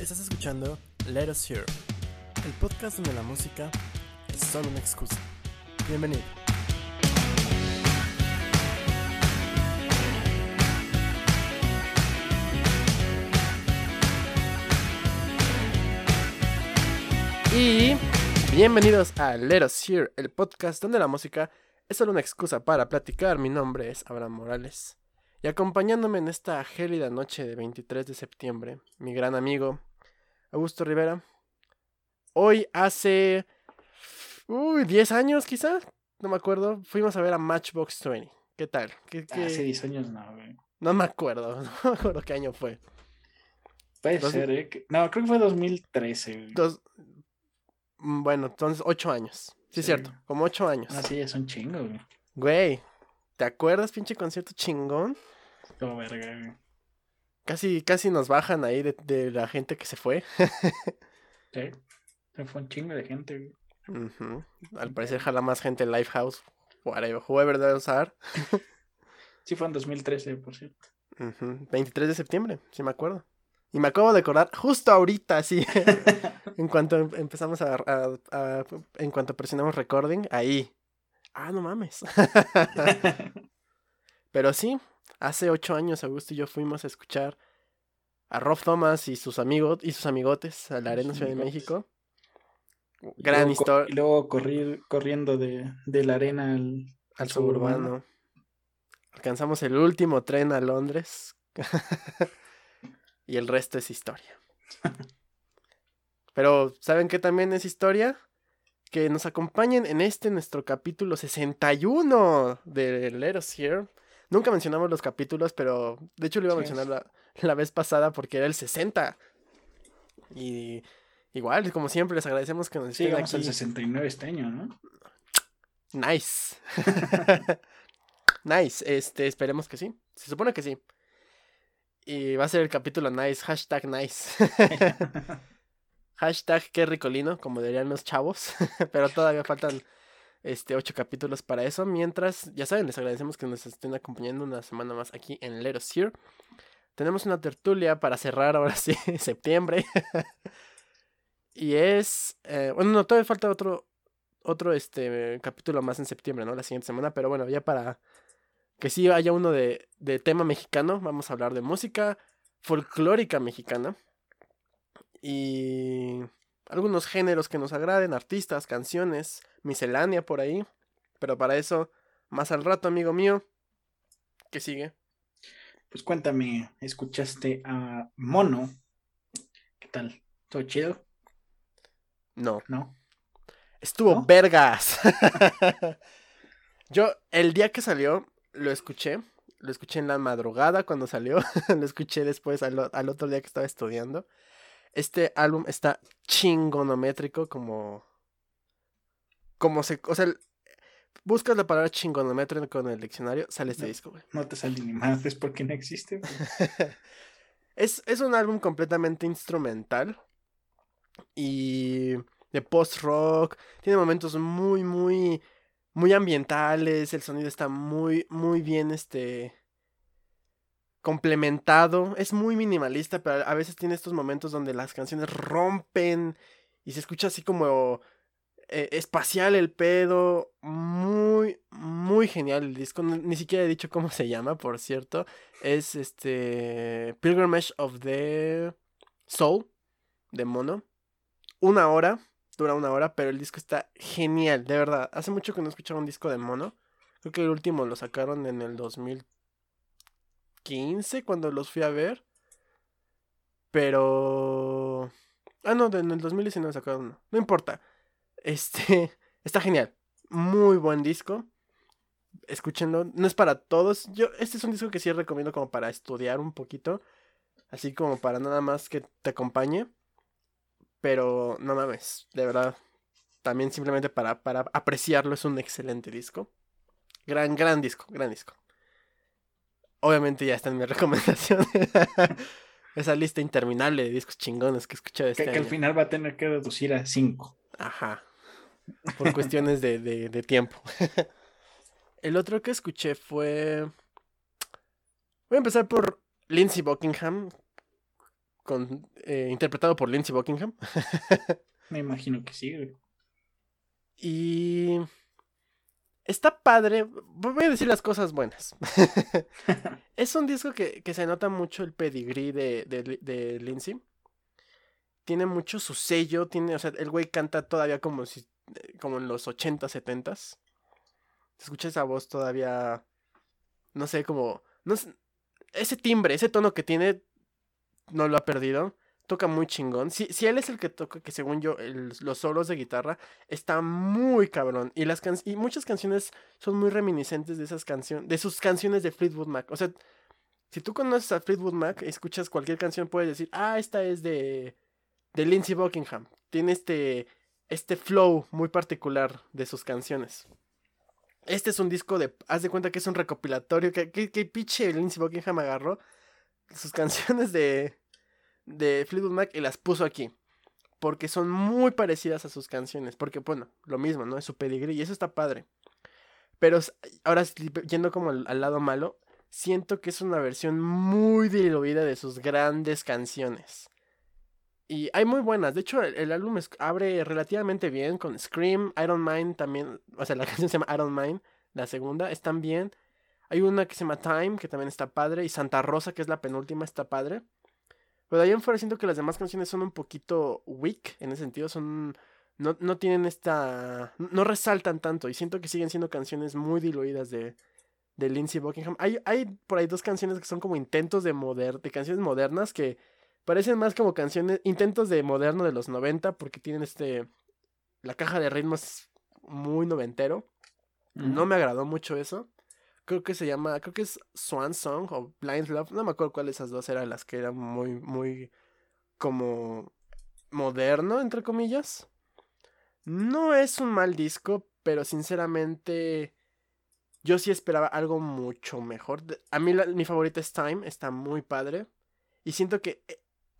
Estás escuchando Let Us Hear, el podcast donde la música es solo una excusa. Bienvenido. Y bienvenidos a Let Us Hear, el podcast donde la música es solo una excusa para platicar. Mi nombre es Abraham Morales. Y acompañándome en esta gélida noche de 23 de septiembre, mi gran amigo Augusto Rivera. Hoy hace 10 años quizá, no me acuerdo, fuimos a ver a Matchbox 20. ¿Qué tal? ¿Qué... Hace 10 años no, güey. No me acuerdo qué año fue. Puede ser, No, creo que fue 2013, güey. Bueno, entonces 8 años. Sí, es cierto, como 8 años. Ah, sí, es un chingo, güey. Güey, ¿te acuerdas, pinche concierto chingón? Como verga, güey. Casi nos bajan ahí de la gente que se fue. Sí, se fue un chingo de gente, güey. Uh-huh. Al parecer jala más gente en Lifehouse. Whoever does are. Sí, fue en 2013, por cierto. Uh-huh. 23 de septiembre, sí me acuerdo. Y me acabo de acordar justo ahorita, sí. En cuanto empezamos en cuanto presionamos recording, ahí. Ah, no mames. Pero sí, hace 8 años Augusto y yo fuimos a escuchar a Rob Thomas y sus amigos y sus amigotes a la Arena Ciudad de México. Gran historia. Y luego corriendo de la arena al suburbano. Alcanzamos el último tren a Londres. Y el resto es historia. Pero, ¿saben qué también es historia? Que nos acompañen en nuestro capítulo 61 de Let Us Hear. Nunca mencionamos los capítulos, pero de hecho lo iba a mencionar la vez pasada porque era el 60. Y igual, como siempre, les agradecemos que nos estén aquí. Sí, llegamos al 69 este año, ¿no? Nice. Nice, esperemos que sí. Se supone que sí. Y va a ser el capítulo nice, #nice. #quericolino, como dirían los chavos. Pero todavía faltan 8 capítulos para eso. Mientras, ya saben, les agradecemos que nos estén acompañando una semana más aquí en Let Us Hear. Tenemos una tertulia para cerrar ahora sí, septiembre. Y es... bueno, no, todavía falta otro capítulo más en septiembre, ¿no? La siguiente semana, pero bueno, ya para... que sí haya uno de tema mexicano. Vamos a hablar de música folclórica mexicana. Y algunos géneros que nos agraden, artistas, canciones, miscelánea por ahí. Pero para eso, más al rato, amigo mío. ¿Qué sigue? Pues cuéntame, ¿escuchaste a Mono? ¿Qué tal? ¿Todo chido? No. Estuvo vergas. Yo, el día que salió... Lo escuché en la madrugada cuando salió, lo escuché después al otro día que estaba estudiando. Este álbum está chingonométrico como se... O sea, buscas la palabra chingonométrico en el diccionario, sale este disco, güey. No te sale ni más, es porque no existe. Es un álbum completamente instrumental y de post-rock, tiene momentos muy, muy... muy ambientales, el sonido está muy, muy bien, complementado, es muy minimalista, pero a veces tiene estos momentos donde las canciones rompen y se escucha así como espacial el pedo, muy, muy genial el disco, ni siquiera he dicho cómo se llama, por cierto, es Pilgrimage of the Soul, de Mono, 1 hora. Dura 1 hora, pero el disco está genial, de verdad. Hace mucho que no escuchaba un disco de Mono. Creo que el último lo sacaron en el 2015, cuando los fui a ver. Pero... ah, no, en el 2019 sacaron uno. No importa. Está genial. Muy buen disco. Escúchenlo. No es para todos. Este es un disco que sí recomiendo como para estudiar un poquito. Así como para nada más que te acompañe. Pero no mames, de verdad, también simplemente para apreciarlo es un excelente disco. Gran disco. Obviamente ya está en mi recomendación. Esa lista interminable de discos chingones que he escuchado este año. Que al final va a tener que reducir a 5. Ajá, por cuestiones de tiempo. El otro que escuché fue... voy a empezar por Lindsey Buckingham. interpretado por Lindsey Buckingham. Me imagino que sí, güey. Y está padre. Voy a decir las cosas buenas. Es un disco que se nota mucho el pedigrí de Lindsey. Tiene mucho su sello. Tiene, o sea, el güey canta todavía como si, como en los 80, 70s. Se escucha esa voz todavía. No sé, como. No sé, ese timbre, ese tono que tiene, no lo ha perdido. Toca muy chingón. Si él es el que toca, que según yo, los solos de guitarra, está muy cabrón. Y muchas canciones son muy reminiscentes de esas canciones, de sus canciones de Fleetwood Mac. O sea, si tú conoces a Fleetwood Mac, escuchas cualquier canción, puedes decir, ah, esta es de Lindsey Buckingham. Tiene este flow muy particular de sus canciones. Este es un disco haz de cuenta que es un recopilatorio, que pinche Lindsey Buckingham agarró sus canciones de Fleetwood Mac y las puso aquí, porque son muy parecidas a sus canciones, porque bueno, lo mismo, ¿no? Es su pedigrí y eso está padre. Pero ahora, yendo como al lado malo, siento que es una versión muy diluida de sus grandes canciones, y hay muy buenas. De hecho, el álbum abre relativamente bien con Scream, Iron Mind también, o sea, la canción se llama Iron Mind, la segunda, están bien. Hay una que se llama Time, que también está padre, y Santa Rosa, que es la penúltima, está padre. Pero de ahí en fuera siento que las demás canciones son un poquito weak, en ese sentido, no tienen no resaltan tanto, y siento que siguen siendo canciones muy diluidas de Lindsey Buckingham. Hay por ahí dos canciones que son como intentos de canciones modernas, que parecen más como canciones, intentos de moderno de los 90, porque tienen la caja de ritmos muy noventero. Mm. No me agradó mucho eso. Creo que es Swan Song o Blind Love, no me acuerdo cuál de esas dos eran las que eran muy, muy como moderno, entre comillas. No es un mal disco, pero sinceramente yo sí esperaba algo mucho mejor. A mí mi favorita es Time, está muy padre. Y siento que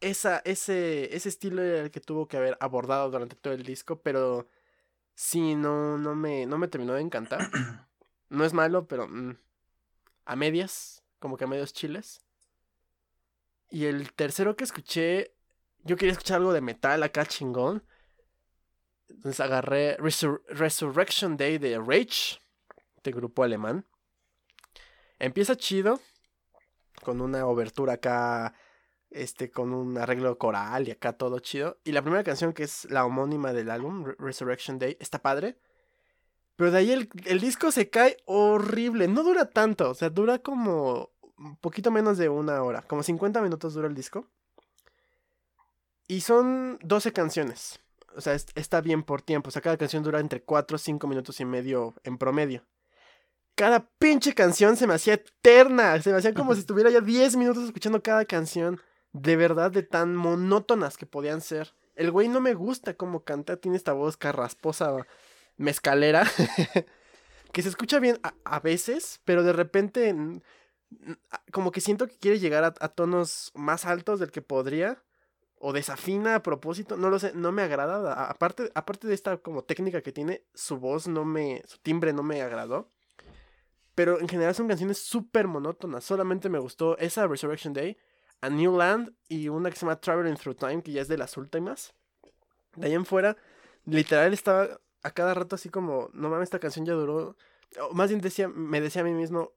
ese estilo era el que tuvo que haber abordado durante todo el disco, pero sí, no me terminó de encantar. No es malo, pero a medias, como que a medios chiles. Y el tercero que escuché, yo quería escuchar algo de metal acá chingón. Entonces agarré Resurrection Day de Rage, este grupo alemán. Empieza chido, con una obertura acá, con un arreglo coral y acá todo chido. Y la primera canción, que es la homónima del álbum, Resurrection Day, está padre. Pero de ahí el disco se cae horrible. No dura tanto, o sea, dura como un poquito menos de una hora. Como 50 minutos dura el disco. Y son 12 canciones. O sea, está bien por tiempo. O sea, cada canción dura entre 4 y 5 minutos y medio en promedio. Cada pinche canción se me hacía eterna. Se me hacía como si estuviera ya 10 minutos escuchando cada canción. De verdad, de tan monótonas que podían ser. El güey no me gusta cómo canta. Tiene esta voz carrasposa, mezcalera, que se escucha bien a veces, pero de repente como que siento que quiere llegar a tonos más altos del que podría, o desafina a propósito, no lo sé, no me agrada. Aparte de esta como técnica que tiene, su timbre no me agradó, pero en general son canciones súper monótonas. Solamente me gustó esa, Resurrection Day, A New Land, y una que se llama Traveling Through Time, que ya es de las últimas. De ahí en fuera, literal estaba a cada rato así como, no mames, esta canción ya duró. O más bien me decía a mí mismo,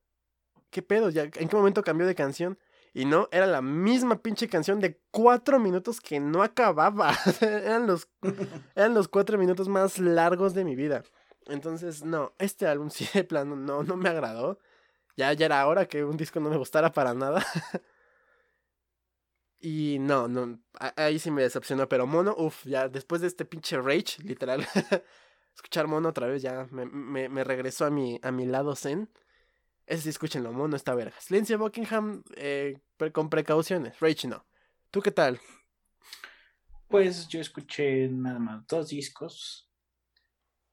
¿qué pedo? ¿Ya, en qué momento cambió de canción? Y no, era la misma pinche canción de 4 minutos que no acababa. eran los 4 minutos más largos de mi vida. Entonces, no, este álbum sí de plano no me agradó. Ya era hora que un disco no me gustara para nada. Y no, ahí sí me decepcionó. Pero Mono, ya después de este pinche Rage, literal, escuchar Mono otra vez ya me regresó a mi lado zen. Ese sí, escúchenlo, Mono está vergas. Lindsey Buckingham, con precauciones. Rage no. ¿Tú qué tal? Pues yo escuché nada más 2 discos.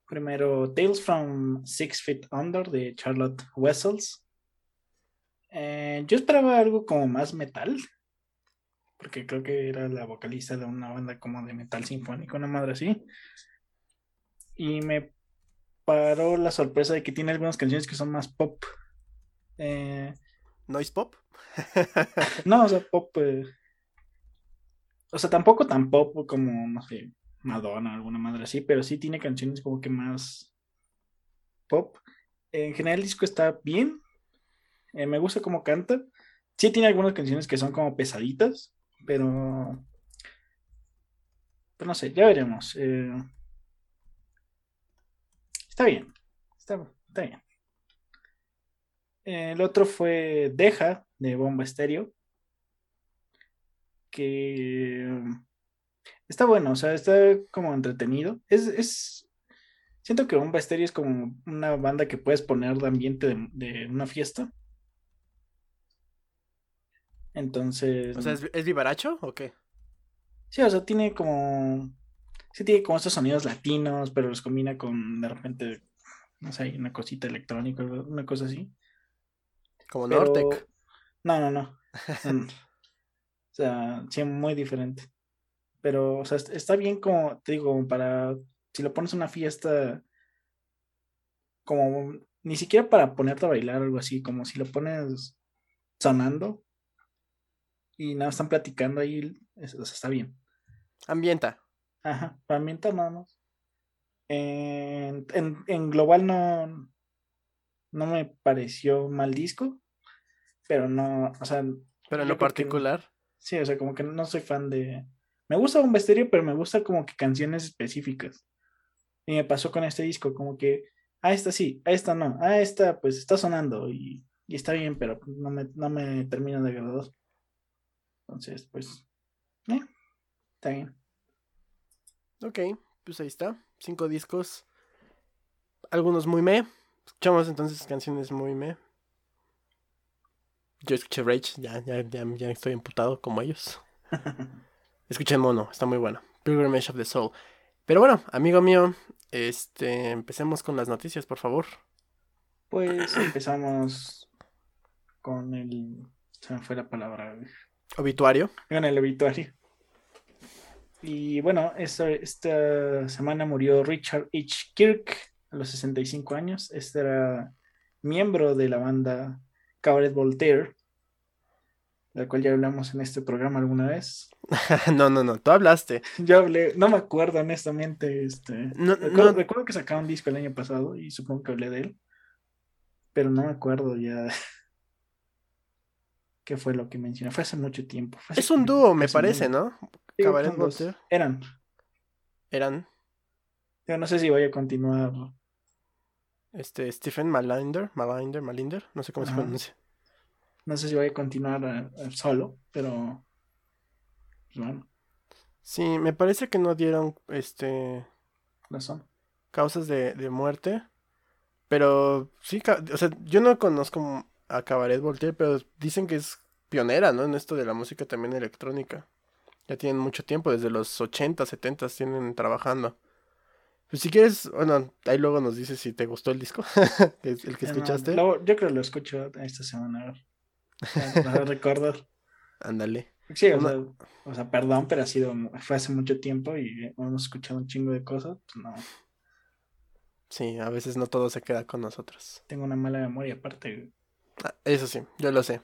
Primero, Tales from Six Feet Under de Charlotte Wessels. Yo esperaba algo como más metal, porque creo que era la vocalista de una banda como de metal sinfónico, una madre así. Y me paró la sorpresa de que tiene algunas canciones que son más pop. ¿Noise pop? No, o sea, pop O sea, tampoco tan pop como, no sé, Madonna o alguna madre así, pero sí tiene canciones como que más pop. En general el disco está bien. Me gusta cómo canta. Sí tiene algunas canciones que son como pesaditas, pero... Pero no sé, ya veremos. Está bien. Está bien. El otro fue Deja, de Bomba Estéreo. Que está bueno, o sea, está como entretenido. Siento que Bomba Estéreo es como una banda que puedes poner de ambiente de una fiesta. Entonces... O sea, ¿es vivaracho o qué? Sí, o sea, tiene como... Sí tiene como estos sonidos latinos, pero los combina con, de repente, no sé, una cosita electrónica, una cosa así. ¿Como pero... Nortec? No. O sea, sí, muy diferente. Pero, o sea, está bien como, te digo, para... Si lo pones en una fiesta, como... Ni siquiera para ponerte a bailar o algo así, como si lo pones sonando... Y nada, están platicando ahí. O sea, está bien. Ambienta. Ajá, ambienta nada más. En global no me pareció mal disco. Pero no, o sea... Pero en lo particular. Sí, o sea, como que no soy fan de... Me gusta un vestirio, pero me gusta como que canciones específicas. Y me pasó con este disco, como que... Ah, esta sí, a esta no. Ah, esta pues está sonando y está bien, pero no me termina de agradar. Entonces, pues, está bien. Ok, pues ahí está. 5 discos. Algunos muy meh. Escuchamos entonces canciones muy meh. Yo escuché Rage, ya estoy emputado como ellos. Escuché Mono, está muy bueno. Pilgrimage of the Soul. Pero bueno, amigo mío, empecemos con las noticias, por favor. Pues empezamos con el... Se me fue la palabra, obituario. En el obituario. Y bueno, esta semana murió Richard H. Kirk a los 65 años. Este era miembro de la banda Cabaret Voltaire, de la cual ya hablamos en este programa alguna vez. No, tú hablaste. Yo hablé, no me acuerdo honestamente. Recuerdo que sacaba un disco el año pasado y supongo que hablé de él, pero no me acuerdo ya. ¿Qué fue lo que mencioné? Fue hace mucho tiempo. Es un dúo, me parece, ¿no? Sí, Cabaret Voltaire. Eran. Yo no sé si voy a continuar. Stephen Malinder, no sé cómo se pronuncia. No sé si voy a continuar solo, pero... Bueno. Sí, me parece que no dieron, razón. Causas de muerte. Pero sí, o sea, yo no conozco... a Cabaret Voltaire, pero dicen que es pionera, ¿no? En esto de la música también electrónica. Ya tienen mucho tiempo, desde los 80, 70 tienen trabajando. Pues si quieres, bueno, ahí luego nos dices si te gustó el disco, el que escuchaste. No, yo creo que lo escucho esta semana, a ver. Para recordar. Ándale. Sí, o sea, perdón, pero fue hace mucho tiempo y hemos escuchado un chingo de cosas, pues no. Sí, a veces no todo se queda con nosotros. Tengo una mala memoria, aparte... Eso sí, yo lo sé.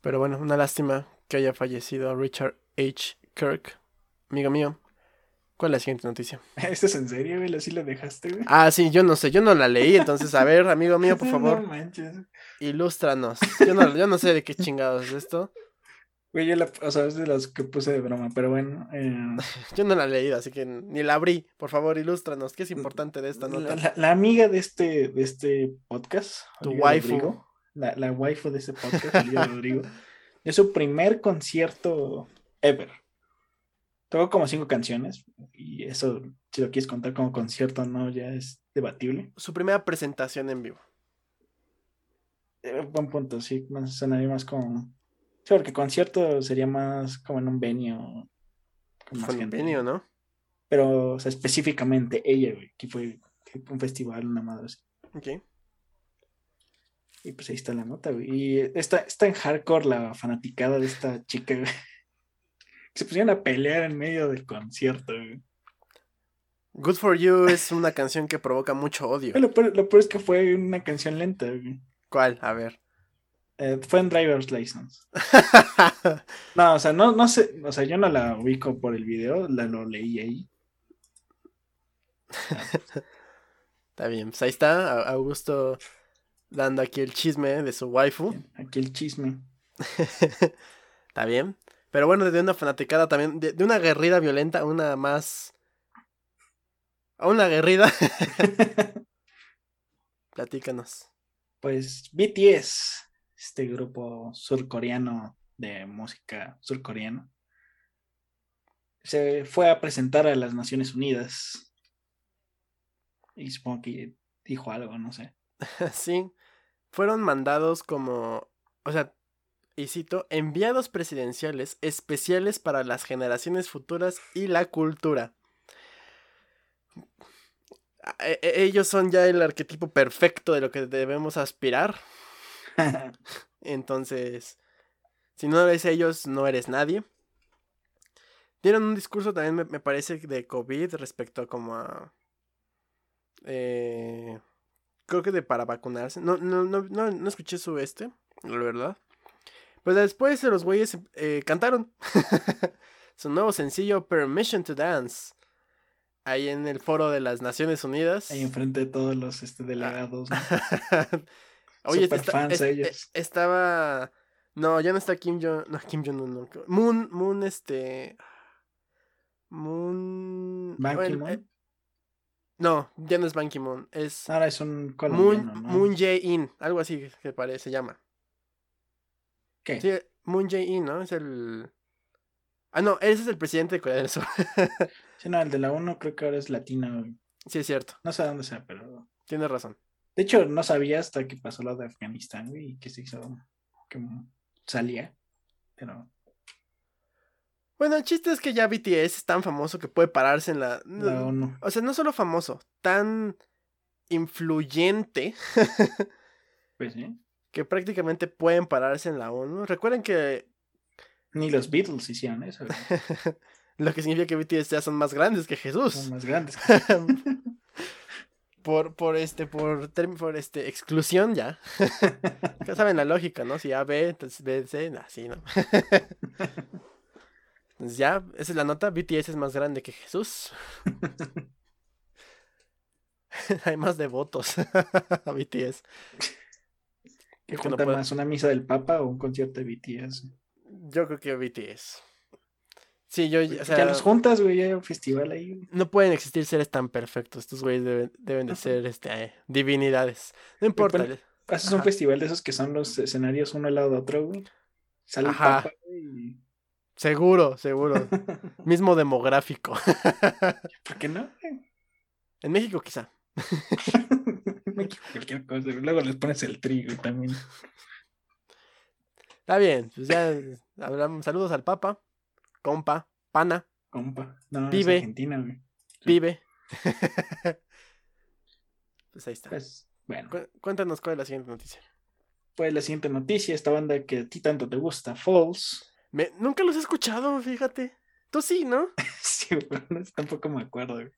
Pero bueno, una lástima que haya fallecido Richard H. Kirk. Amigo mío, ¿cuál es la siguiente noticia? ¿Esto es en serio, güey? ¿Así la dejaste, güey? Ah, sí, yo no sé, yo no la leí. Entonces, a ver, amigo mío, por favor, no manches. Ilústranos. Yo no sé de qué chingados es esto. Güey, es de las que puse de broma, pero bueno. Yo no la he leído, así que ni la abrí. Por favor, ilústranos, ¿qué es importante de esta nota? La amiga de este podcast. Tu waifu. Rodrigo, la waifu de este podcast, Olivia Rodrigo. Es su primer concierto ever. Tocó como 5 canciones, y eso, si lo quieres contar como concierto o no, ya es debatible. Su primera presentación en vivo. Buen punto, sí, sonaría más como... Sí, porque concierto sería más como en un venue. Fue un venue, ¿no? Pero, o sea, específicamente ella, güey, que fue un festival, una madre así. Ok. Y pues ahí está la nota, güey. Y está en hardcore la fanaticada de esta chica, güey. Se pusieron a pelear en medio del concierto, güey. Good for You es una canción que provoca mucho odio. Lo peor es que fue una canción lenta, güey. ¿Cuál? A ver. Fue en Driver's License. No, o sea, no sé. O sea, yo no la ubico por el video, lo leí ahí. Está bien, pues ahí está Augusto dando aquí el chisme de su waifu. Aquí el chisme. Está bien. Pero bueno, de una fanaticada también, de una guerrida violenta, una más... a una guerrida. Platícanos. Pues BTS, este grupo surcoreano de música surcoreana, se fue a presentar a las Naciones Unidas. Y supongo que dijo algo, no sé. Sí, fueron mandados como... o sea, y cito, enviados presidenciales especiales para las generaciones futuras y la cultura. Ellos son ya el arquetipo perfecto de lo que debemos aspirar. Entonces, si no eres ellos, no eres nadie. Dieron un discurso también, me parece, de COVID respecto a como a... creo que de para vacunarse. No escuché su la verdad. Pues después los güeyes cantaron su nuevo sencillo Permission to Dance ahí en el foro de las Naciones Unidas, ahí enfrente de todos los delegados, ¿no? Oye, superfans ellos. Estaba... no, ya no está Kim Jong-un, no. Moon Ban Ki-moon. No, ya no es Ban Ki-moon, es... ahora es un colombiano, ¿no? Moon Jae-in, algo así que parece, se llama. ¿Qué? Sí, Moon Jae-in, ¿no? Es el... ah, no, ese es el presidente de Corea del Sur. Sí, no, el de la ONU creo que ahora es latino. Sí, es cierto. No sé dónde sea, pero... tienes razón. De hecho, no sabía hasta que pasó lo de Afganistán, güey, y que se hizo... que salía, pero... bueno, el chiste es que ya BTS es tan famoso que puede pararse en la ONU. O sea, no solo famoso, tan influyente. Pues sí. Que prácticamente pueden pararse en la ONU. Recuerden que... ni los Beatles hicieron eso. Lo que significa que BTS ya son más grandes que Jesús. Son más grandes que Jesús. por exclusión ya. Ya saben la lógica, ¿no? Si A, B, entonces B, C, así, ¿no? Entonces ya, esa es la nota, BTS es más grande que Jesús. Hay más devotos a BTS. ¿Qué junta más, una misa del Papa o un concierto de BTS? Yo creo que BTS. Sí, yo... o sea, ya los juntas, güey, hay un festival ahí. No pueden existir seres tan perfectos, estos güeyes deben de ser divinidades. No importa. Bueno, haces un festival de esos que son los escenarios uno al lado de otro, güey. Sale el Papa, güey, y... Seguro. Mismo demográfico. ¿Por qué no? En México, quizá. En México, cualquier cosa. Luego les pones el trigo también. Está bien, pues ya hablamos. Saludos al Papa. Compa. No, vive. Es Argentina, güey. Vive. Pues ahí está. Pues, bueno. Cuéntanos cuál es la siguiente noticia. Pues la siguiente noticia, esta banda que a ti tanto te gusta, False. Nunca los he escuchado, fíjate. Tú sí, ¿no? Sí, bueno, tampoco me acuerdo, güey.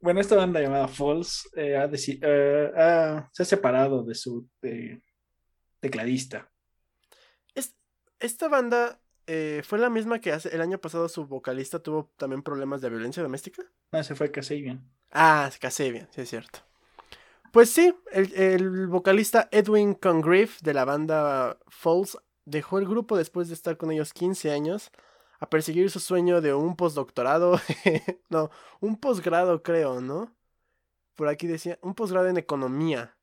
Bueno, esta banda llamada False se ha separado de su tecladista. Esta banda fue la misma que el año pasado su vocalista tuvo también problemas de violencia doméstica. No, ese fue Kasabian. Ah, Kasabian, sí es cierto. Pues sí, el vocalista Edwin Congreve de la banda False dejó el grupo después de estar con ellos 15 años a perseguir su sueño de un postdoctorado. No, un posgrado, creo, ¿no? Por aquí decía, un posgrado en economía.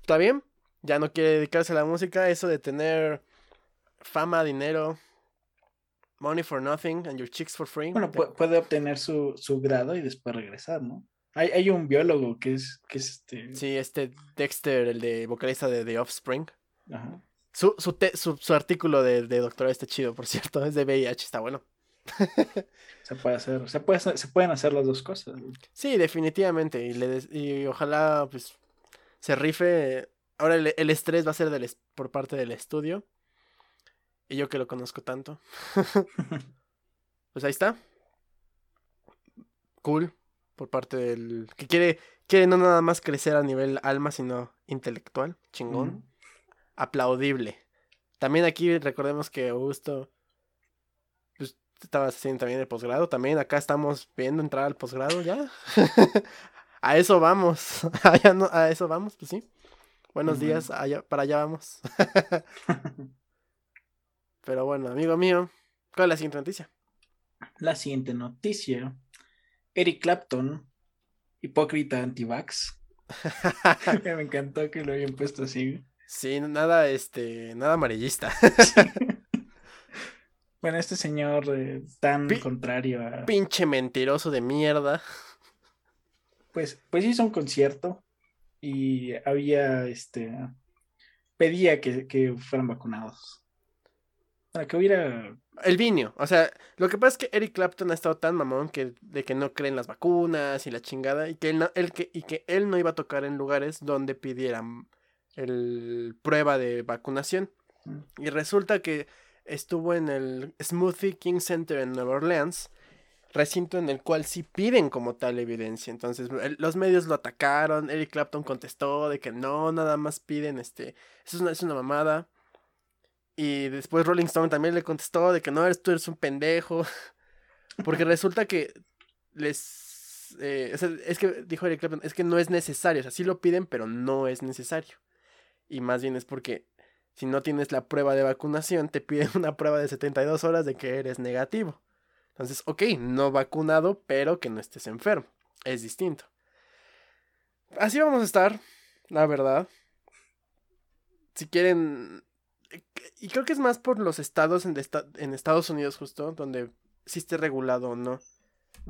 ¿Está bien? Ya no quiere dedicarse a la música. Eso de tener fama, dinero, money for nothing and your chicks for free. Bueno, puede obtener su grado y después regresar, ¿no? Hay un biólogo que es sí, Dexter, el de vocalista de The Offspring. Ajá. Su artículo de doctorado está chido, por cierto, es de VIH, está bueno. Se pueden hacer las dos cosas. Sí, definitivamente, y ojalá pues se rife. Ahora el estrés va a ser por parte del estudio, y yo que lo conozco tanto. Pues ahí está. Cool, por parte del... que quiere no nada más crecer a nivel alma, sino intelectual, chingón. Mm-hmm. aplaudible. También aquí recordemos que Augusto, pues, estabas haciendo también el posgrado. También acá estamos viendo entrar al posgrado ya. A eso vamos. No, a eso vamos, pues sí. Buenos días, para allá vamos. Pero bueno, amigo mío, ¿cuál es la siguiente noticia? La siguiente noticia. Eric Clapton, hipócrita anti-vax. Me encantó que lo hayan puesto así. Sí, nada, nada amarillista. Sí. Bueno, este señor tan contrario a... Pinche mentiroso de mierda. Pues hizo un concierto y había, pedía que fueran vacunados. Para que hubiera... El viño, o sea, lo que pasa es que Eric Clapton ha estado tan mamón de que no creen las vacunas y la chingada, y que él no iba a tocar en lugares donde pidieran el prueba de vacunación. Y resulta que estuvo en el Smoothie King Center en Nueva Orleans, recinto en el cual sí piden como tal evidencia. Entonces los medios lo atacaron, Eric Clapton contestó de que no, nada más piden, es una mamada. Y después Rolling Stone también le contestó de que no, tú eres un pendejo. Porque resulta que es que dijo Eric Clapton, es que no es necesario. O sea, sí lo piden, pero no es necesario. Y más bien es porque si no tienes la prueba de vacunación, te piden una prueba de 72 horas de que eres negativo. Entonces, ok, no vacunado, pero que no estés enfermo. Es distinto. Así vamos a estar, la verdad. Si quieren... Y creo que es más por los estados en Estados Unidos justo, donde sí esté regulado o no.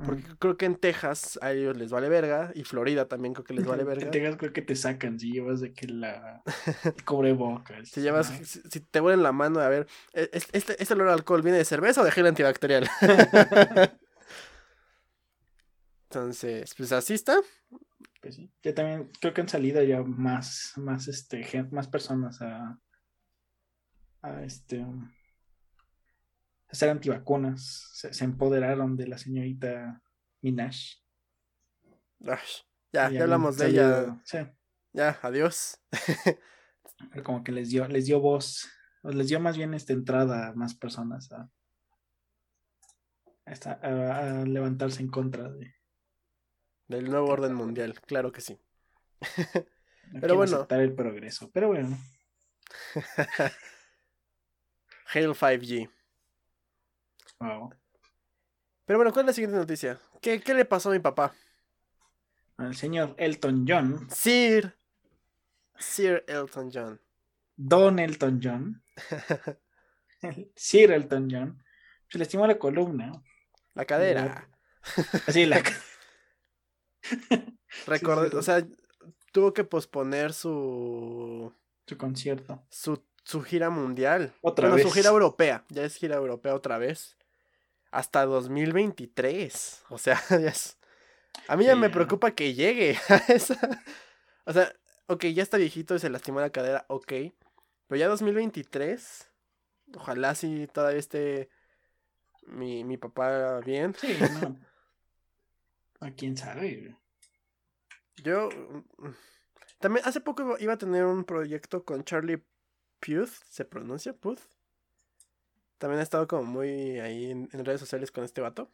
Porque creo que en Texas a ellos les vale verga, y Florida también creo que les vale verga. En Texas creo que te sacan si llevas de que la cubrebocas. Si llevas, si te vuelven la mano, a ver, ¿este olor a alcohol viene de cerveza o de gel antibacterial? Entonces, pues así está. Pues sí, ya también creo que han salido ya más personas a ser antivacunas. Se empoderaron de la señorita Minaj. Ay, ya hablamos de ella. Sí. Ya, adiós. Pero como que les dio voz, o les dio más bien entrada a más personas a levantarse en contra del nuevo orden mundial, claro que sí. No, pero bueno, aceptar el progreso, pero bueno. Hail 5G. Wow. Pero bueno, ¿cuál es la siguiente noticia? ¿Qué le pasó a mi papá? Al señor Elton John. Sir Elton John. Don Elton John. Sir Elton John. Se le lastimó la columna. La cadera. Sí, la cadera. Recordé, sí. O sea, tuvo que posponer su concierto. Su gira mundial. Su gira europea. Ya es gira europea otra vez. Hasta 2023. O sea, ya es... A mí ya me preocupa que llegue a esa... O sea, ok, ya está viejito y se lastimó la cadera, ok. Pero ya 2023... Ojalá si todavía esté mi papá bien. Sí, no. ¿A quién sabe? Yo... También hace poco iba a tener un proyecto con Charlie... Puth, ¿se pronuncia? Puth. También ha estado como muy ahí en redes sociales con este vato.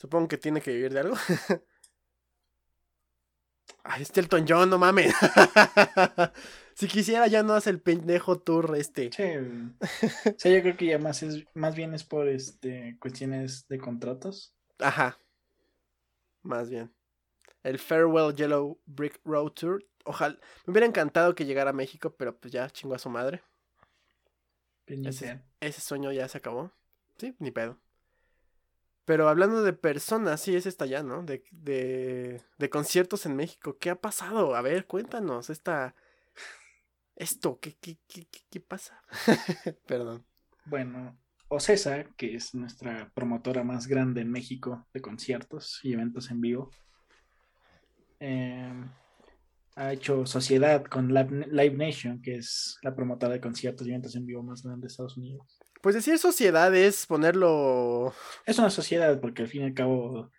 Supongo que tiene que vivir de algo. Ay, Elton John, no mames. Si quisiera ya no hace el pendejo tour Sí. O sea, yo creo que ya más bien es por cuestiones de contratos. Ajá. Más bien. El Farewell Yellow Brick Road Tour. Ojalá, me hubiera encantado que llegara a México, pero pues ya chingó a su madre. Ese sueño ya se acabó. Sí, ni pedo. Pero hablando de personas, sí, es esta ya, ¿no? De conciertos en México. ¿Qué ha pasado? A ver, cuéntanos. ¿Qué pasa? Perdón. Bueno, Ocesa, que es nuestra promotora más grande en México de conciertos y eventos en vivo, ha hecho sociedad con Live Nation, que es la promotora de conciertos y eventos en vivo más grande de Estados Unidos. Pues decir sociedad es ponerlo... Es una sociedad porque al fin y al cabo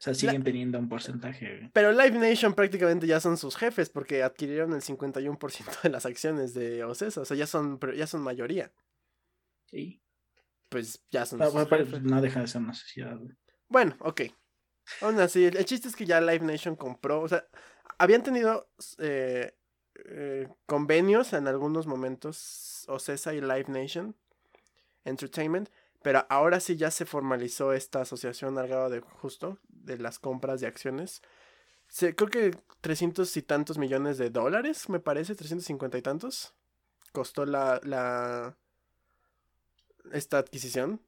O sea, siguen teniendo un porcentaje. Pero Live Nation prácticamente ya son sus jefes porque adquirieron el 51% de las acciones de Ocesa. O sea, ya son mayoría. Sí. Pues ya son sus jefes. No deja de ser una sociedad. Bueno, ok. Aún así, el chiste es que ya Live Nation compró. O sea, habían tenido convenios en algunos momentos Ocesa y Live Nation Entertainment. Pero ahora sí ya se formalizó esta asociación al grado de justo de las compras de acciones. Creo que 300 y tantos millones de dólares, me parece, 350 y tantos, costó esta adquisición.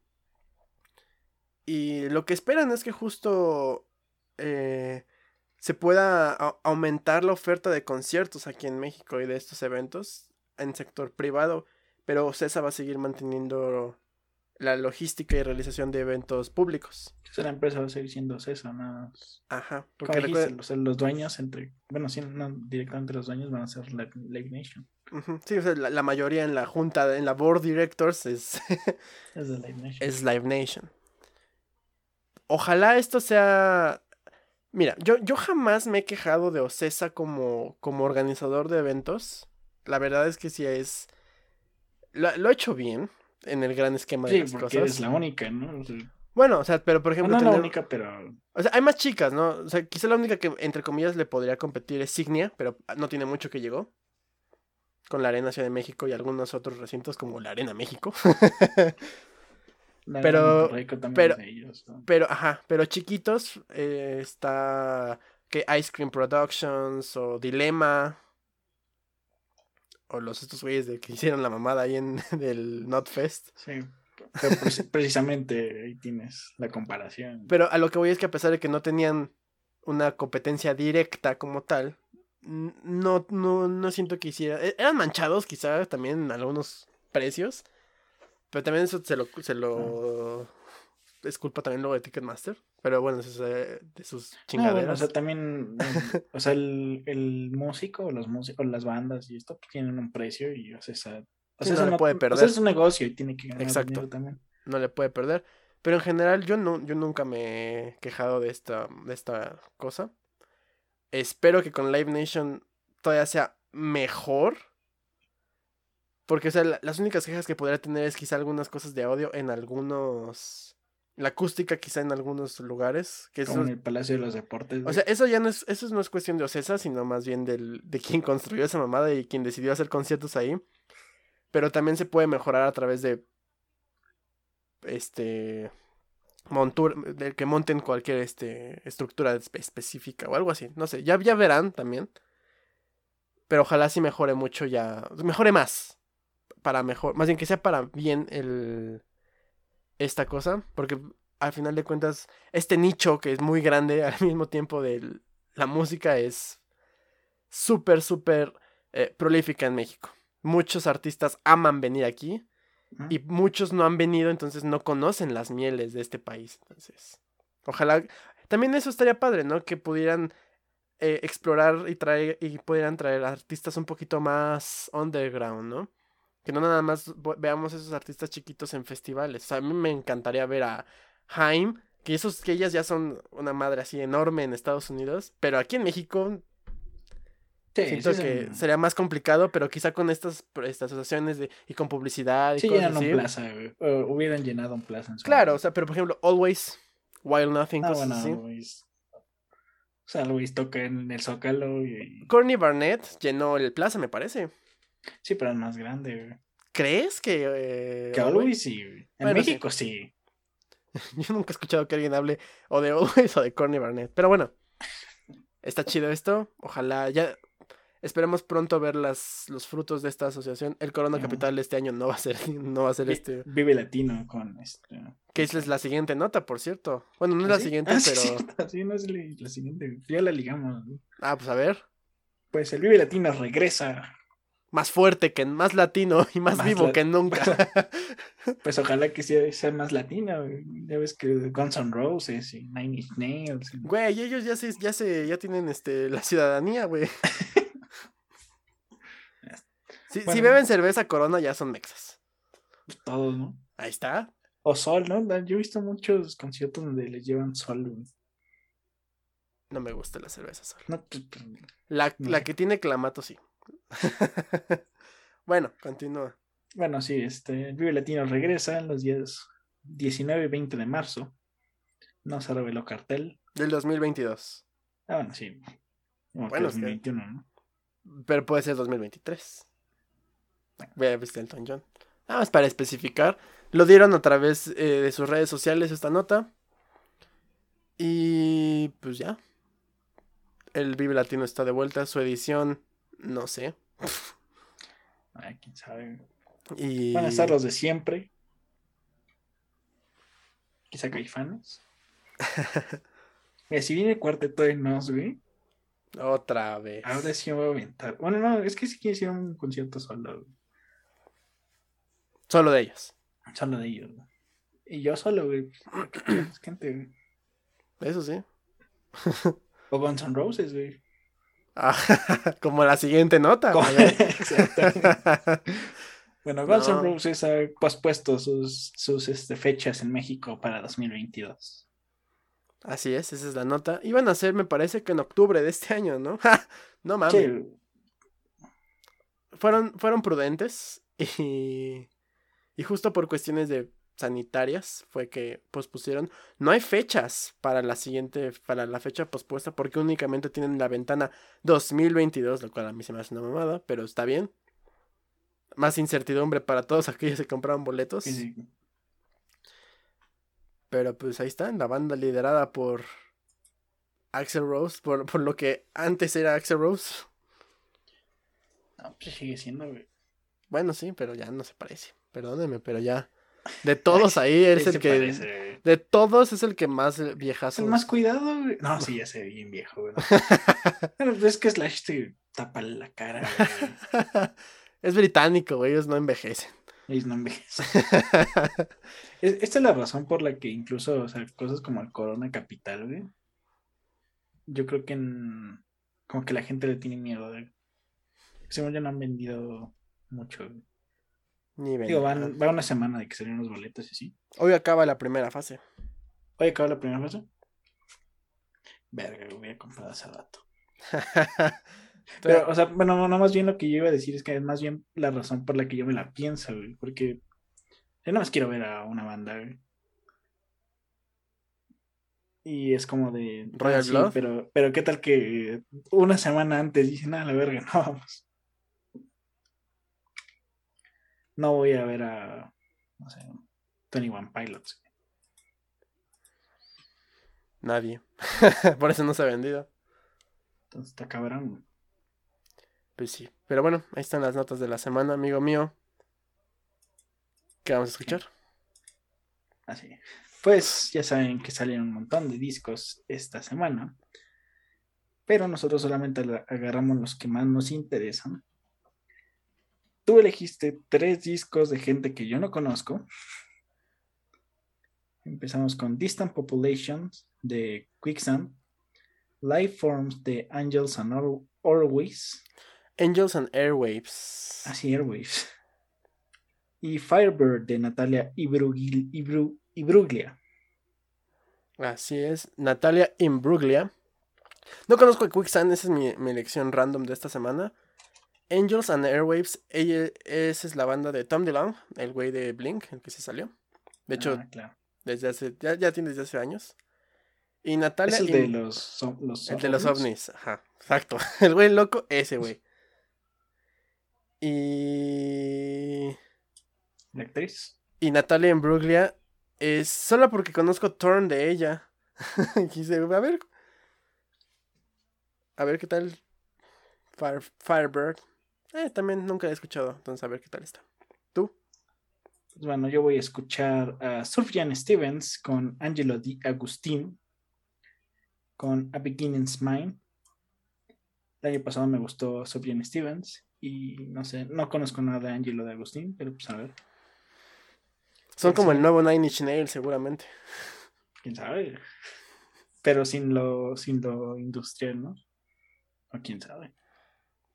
Y lo que esperan es que justo se pueda aumentar la oferta de conciertos aquí en México y de estos eventos en sector privado. Pero Ocesa va a seguir manteniendo la logística y realización de eventos públicos. La empresa va a seguir siendo Ocesa, nada más. Ajá. Porque recuerden, o sea, los dueños directamente los dueños van a ser Live Nation. Uh-huh. Sí, o sea, la mayoría en la junta, en la board directors es de Live Nation. Es Live Nation. Ojalá esto sea... Mira, yo jamás me he quejado de Ocesa como organizador de eventos. La verdad es que sí es... Lo he hecho bien. En el gran esquema de las cosas. Sí, porque es la única, ¿no? O sea, bueno, o sea, pero por ejemplo... No es la única, pero... O sea, hay más chicas, ¿no? O sea, quizá la única que, entre comillas, le podría competir es Signia, pero no tiene mucho que llegó. Con la Arena Ciudad de México y algunos otros recintos como la Arena México. Pero chiquitos está... que Ice Cream Productions o Dilema... O estos güeyes de que hicieron la mamada ahí en el NotFest. Sí, pero precisamente ahí tienes la comparación. Pero a lo que voy es que a pesar de que no tenían una competencia directa como tal, no siento que hiciera... Eran manchados quizás también en algunos precios, pero también eso se lo es culpa también luego de Ticketmaster. Pero bueno, eso es de sus chingaderas. Bueno, o sea, también, o sea, el músico, los músicos, las bandas y esto, pues tienen un precio y o sea, no le puede perder. O sea, es un negocio y tiene que ganar. Exacto. Dinero también. No le puede perder. Pero en general yo nunca me he quejado de esta cosa. Espero que con Live Nation todavía sea mejor. Porque, o sea, las únicas quejas que podría tener es quizá algunas cosas de audio en algunos... La acústica quizá en algunos lugares. Que como eso, en el Palacio de los Deportes. O sea, eso no es cuestión de Ocesa, sino más bien de quien construyó esa mamada y quien decidió hacer conciertos ahí. Pero también se puede mejorar a través de... del que monten cualquier estructura específica o algo así. No sé, ya verán también. Pero ojalá sí mejore mucho ya... Mejore más. Más bien que sea para bien esta cosa, porque al final de cuentas este nicho que es muy grande al mismo tiempo de la música es súper súper prolífica en México. Muchos artistas aman venir aquí y muchos no han venido, entonces no conocen las mieles de este país. Entonces ojalá, también eso estaría padre, ¿no? Que pudieran explorar y pudieran traer artistas un poquito más underground, ¿no? Que no nada más veamos esos artistas chiquitos en festivales. O sea, a mí me encantaría ver a Haim, que ellas ya son una madre así enorme en Estados Unidos, pero aquí en México siento que sería más complicado, pero quizá con estas asociaciones y con publicidad y cosas así. Hubieran llenado un plaza. Claro, o sea, pero por ejemplo, Always, While Nothing, cosas así. Always. O sea, Luis toca en el Zócalo y... Courtney Barnett llenó el plaza, me parece. Sí, pero es más grande, güey. ¿Crees que...? Que Always sí, güey. En México sí. Yo nunca he escuchado que alguien hable o de Always o de Courtney Barnett. Pero bueno, está chido esto. Ojalá ya... Esperemos pronto ver los frutos de esta asociación. El Corona Capital este año no va a ser Vive Latino con que es la siguiente nota, por cierto. Bueno, no es la siguiente, pero... Sí, no es la siguiente. Ya la ligamos, güey. Ah, pues a ver. Pues el Vive Latino regresa... Más fuerte, más latino y más vivo que nunca. Pues ojalá que sea más latino. Ya ves que Guns N' Roses y Nine Inch Nails. Güey, ellos ya tienen la ciudadanía, güey. Si beben cerveza Corona ya son mexas. Todos, ¿no? Ahí está. O sol, ¿no? Yo he visto muchos conciertos donde les llevan sol, güey. No me gusta la cerveza sola. No, la que tiene clamato, sí. Bueno, continúa. Bueno, sí, Vive Latino regresa en los días 19 y 20 de marzo. No se reveló cartel. Del 2022. Ah, bueno, sí. Bueno, 2021, ¿no? Pero puede ser 2023. Bueno. Voy a ver Elton John. Nada más para especificar. Lo dieron a través de sus redes sociales esta nota. Y pues ya. El Vive Latino está de vuelta. Su edición, no sé. Ay, quién sabe. Y... van a estar los de siempre. Quizá Caifanes. Mira, si viene el cuarteto de Nos, güey. Otra vez. Ahora sí me voy a aumentar. Bueno, no, es que sí quiere ser un concierto solo, güey. Solo de ellos. Solo de ellos, güey. Y yo solo, güey. Es gente, güey. Eso sí. O Guns N' Roses, güey. Ah, como la siguiente nota. Exactamente. Bueno, Guns N' Roses ha pospuesto sus fechas en México para 2022. Así es, esa es la nota. Iban a ser, me parece, que en octubre de este año, ¿no? No mames. Sí. Fueron prudentes y justo por cuestiones de sanitarias fue que pospusieron. No hay fechas para la fecha pospuesta, porque únicamente tienen la ventana 2022, lo cual a mí se me hace una mamada, pero está bien. Más incertidumbre para todos aquellos que compraron boletos. Sí. Pero pues ahí está, la banda liderada por Axl Rose, por lo que antes era Axl Rose. No, pues sigue siendo, güey. Bueno, sí, pero ya no se parece. Perdónenme, pero ya. De todos ahí es el que... parece. De todos es el que más viejazo. El más cuidado, güey. No, sí, ya se ve bien viejo, güey. Pero es que Slash te tapa la cara, güey. Es británico, güey, ellos no envejecen. Ellos no envejecen. Esta es la razón por la que incluso, o sea, cosas como el Corona Capital, güey. Yo creo que como que la gente le tiene miedo, güey. Según yo no han vendido mucho, güey. Ni digo, va una semana de que salieron los boletos y así. Hoy acaba la primera fase. Verga, lo voy a comprar hace rato. Pero, o sea, bueno, no, más bien lo que yo iba a decir es que es más bien la razón por la que yo me la pienso, güey. Porque yo nada más quiero ver a una banda, güey. Y es como de... Royal Blood. Sí, pero qué tal que una semana antes dicen, ah, la verga, no vamos. No voy a ver a, no sé, 21 Pilots. Nadie. Por eso no se ha vendido. Entonces está cabrón. Pues sí. Pero bueno, ahí están las notas de la semana, amigo mío. ¿Qué vamos a escuchar? Así. Pues ya saben que salieron un montón de discos esta semana. Pero nosotros solamente agarramos los que más nos interesan. Tú elegiste 3 discos de gente que yo no conozco. Empezamos con Distant Populations de Quicksand, Life Forms de Angels and Airwaves. Así, Airwaves. Y Firebird de Natalia Imbruglia. Así es, Natalia Imbruglia. No conozco a Quicksand, esa es mi elección random de esta semana. Angels and Airwaves, esa es la banda de Tom DeLonge, el güey de Blink, el que se salió. De hecho, claro. Desde hace años. Y Natalia... es el de los el ovnis. De los ovnis, ajá, exacto. El güey loco, ese güey. Y... ¿la actriz? Y Natalia Imbruglia es solo porque conozco Turn de ella. Quise, a ver qué tal Firebird. También nunca he escuchado, entonces a ver qué tal está. ¿Tú? Pues bueno, yo voy a escuchar a Sufjan Stevens con Angelo Di Agustin, con A Beginner's Mind. El año pasado me gustó Sufjan Stevens y no sé, no conozco nada de Angelo Di Agustin, pero pues a ver. Son como el nuevo Nine Inch Nails seguramente. ¿Quién sabe? Pero sin lo industrial, ¿no? O quién sabe.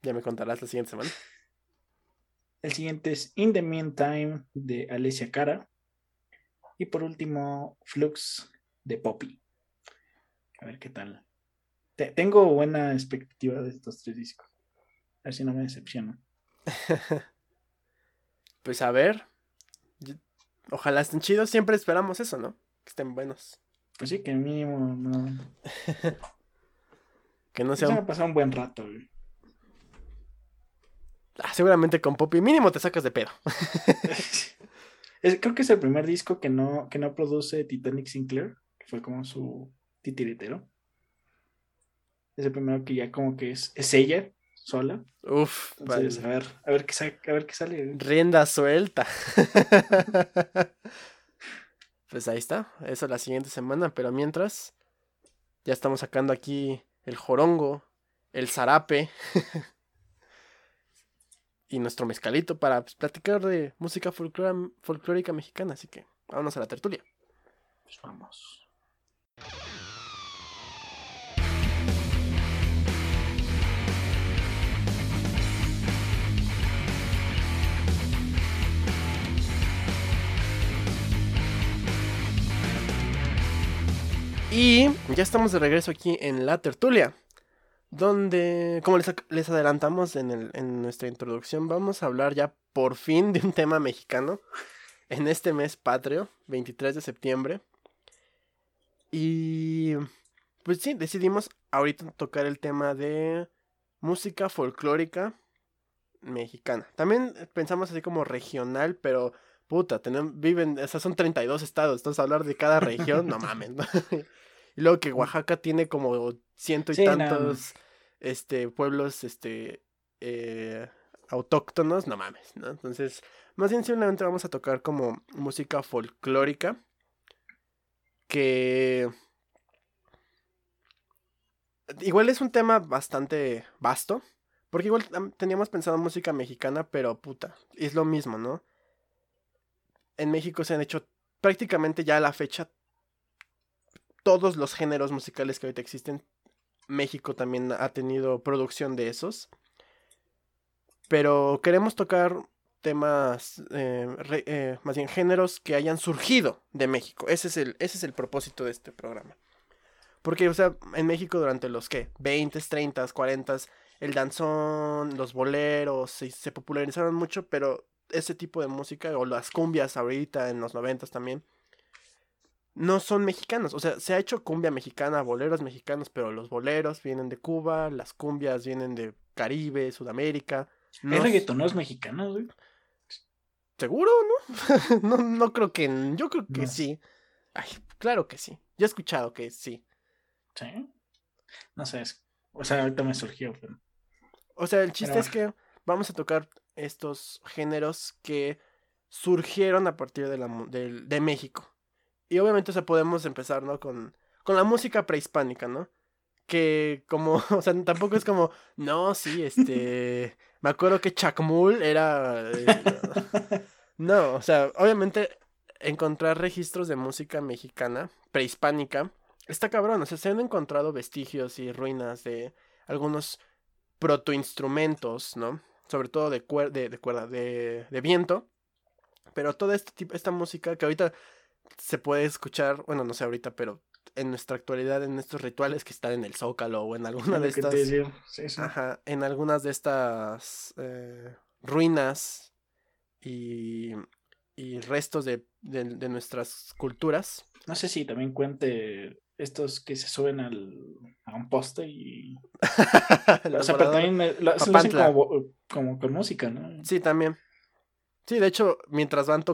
Ya me contarás la siguiente semana. El siguiente es In the Meantime de Alessia Cara. Y por último, Flux de Poppy. A ver qué tal. Tengo buena expectativa de estos tres discos. A ver si no me decepcionan. Pues a ver. Ojalá estén chidos. Siempre esperamos eso, ¿no? Que estén buenos. Pues sí, que mínimo... No. Que no sea... Se me pasó un buen rato, güey. Ah, seguramente con Poppy mínimo te sacas de pedo. Creo que es el primer disco que no produce Titanic Sinclair, que fue como su titiritero. Es el primero que ya como que es ella sola. Uf. Entonces, vale. a ver qué sale. Rienda suelta. Pues ahí está. Eso es la siguiente semana. Pero mientras, ya estamos sacando aquí el jorongo, el zarape y nuestro mezcalito para platicar de música folclórica mexicana. Así que vámonos a la tertulia. Pues vamos. Y ya estamos de regreso aquí en la tertulia, donde, como les adelantamos en nuestra introducción, vamos a hablar ya por fin de un tema mexicano en este mes patrio, 23 de septiembre. Y pues sí, decidimos ahorita tocar el tema de música folclórica mexicana. También pensamos así como regional, pero... Puta, viven, o sea, son 32 estados, entonces hablar de cada región, no mames, ¿no? Y luego que Oaxaca tiene como ciento y tantos pueblos autóctonos, no mames, ¿no? Entonces, más bien simplemente vamos a tocar como música folclórica, que igual es un tema bastante vasto, porque igual teníamos pensado música mexicana, pero puta, es lo mismo, ¿no? En México se han hecho prácticamente ya a la fecha todos los géneros musicales que ahorita existen. México también ha tenido producción de esos. Pero queremos tocar temas, más bien géneros que hayan surgido de México. Ese es el propósito de este programa. Porque, o sea, en México durante los, ¿qué? 20s, 30s, 40s, el danzón, los boleros, se popularizaron mucho, pero... Ese tipo de música, o las cumbias ahorita en los 90s también, no son mexicanos. O sea, se ha hecho cumbia mexicana, boleros mexicanos, pero los boleros vienen de Cuba, las cumbias vienen de Caribe, Sudamérica. ¿Hay reggaetoneros mexicanos, güey? ¿Seguro, no? No creo que... Yo creo que no. Sí. Ay, claro que sí. Yo he escuchado que sí. ¿Sí? No sé. O sea, ahorita me surgió. Pero... O sea, el chiste es que vamos a tocar... estos géneros que surgieron a partir de México. Y obviamente, o sea, podemos empezar, ¿no? Con la música prehispánica, ¿no? Que como, o sea, tampoco es como, no, sí, me acuerdo que Chacmul era... no, o sea, obviamente encontrar registros de música mexicana, prehispánica, está cabrón. O sea, se han encontrado vestigios y ruinas de algunos protoinstrumentos, ¿no? Sobre todo de viento, pero toda esta música que ahorita se puede escuchar, bueno, no sé ahorita, pero en nuestra actualidad, en estos rituales que están en el Zócalo o en alguna de estas, sí. Ajá, en algunas de estas ruinas y restos de nuestras culturas. No sé si también cuente... Estos que se suben a un poste y... o sea, pero también se usan como con música, ¿no? Sí, también. Sí, de hecho, mientras van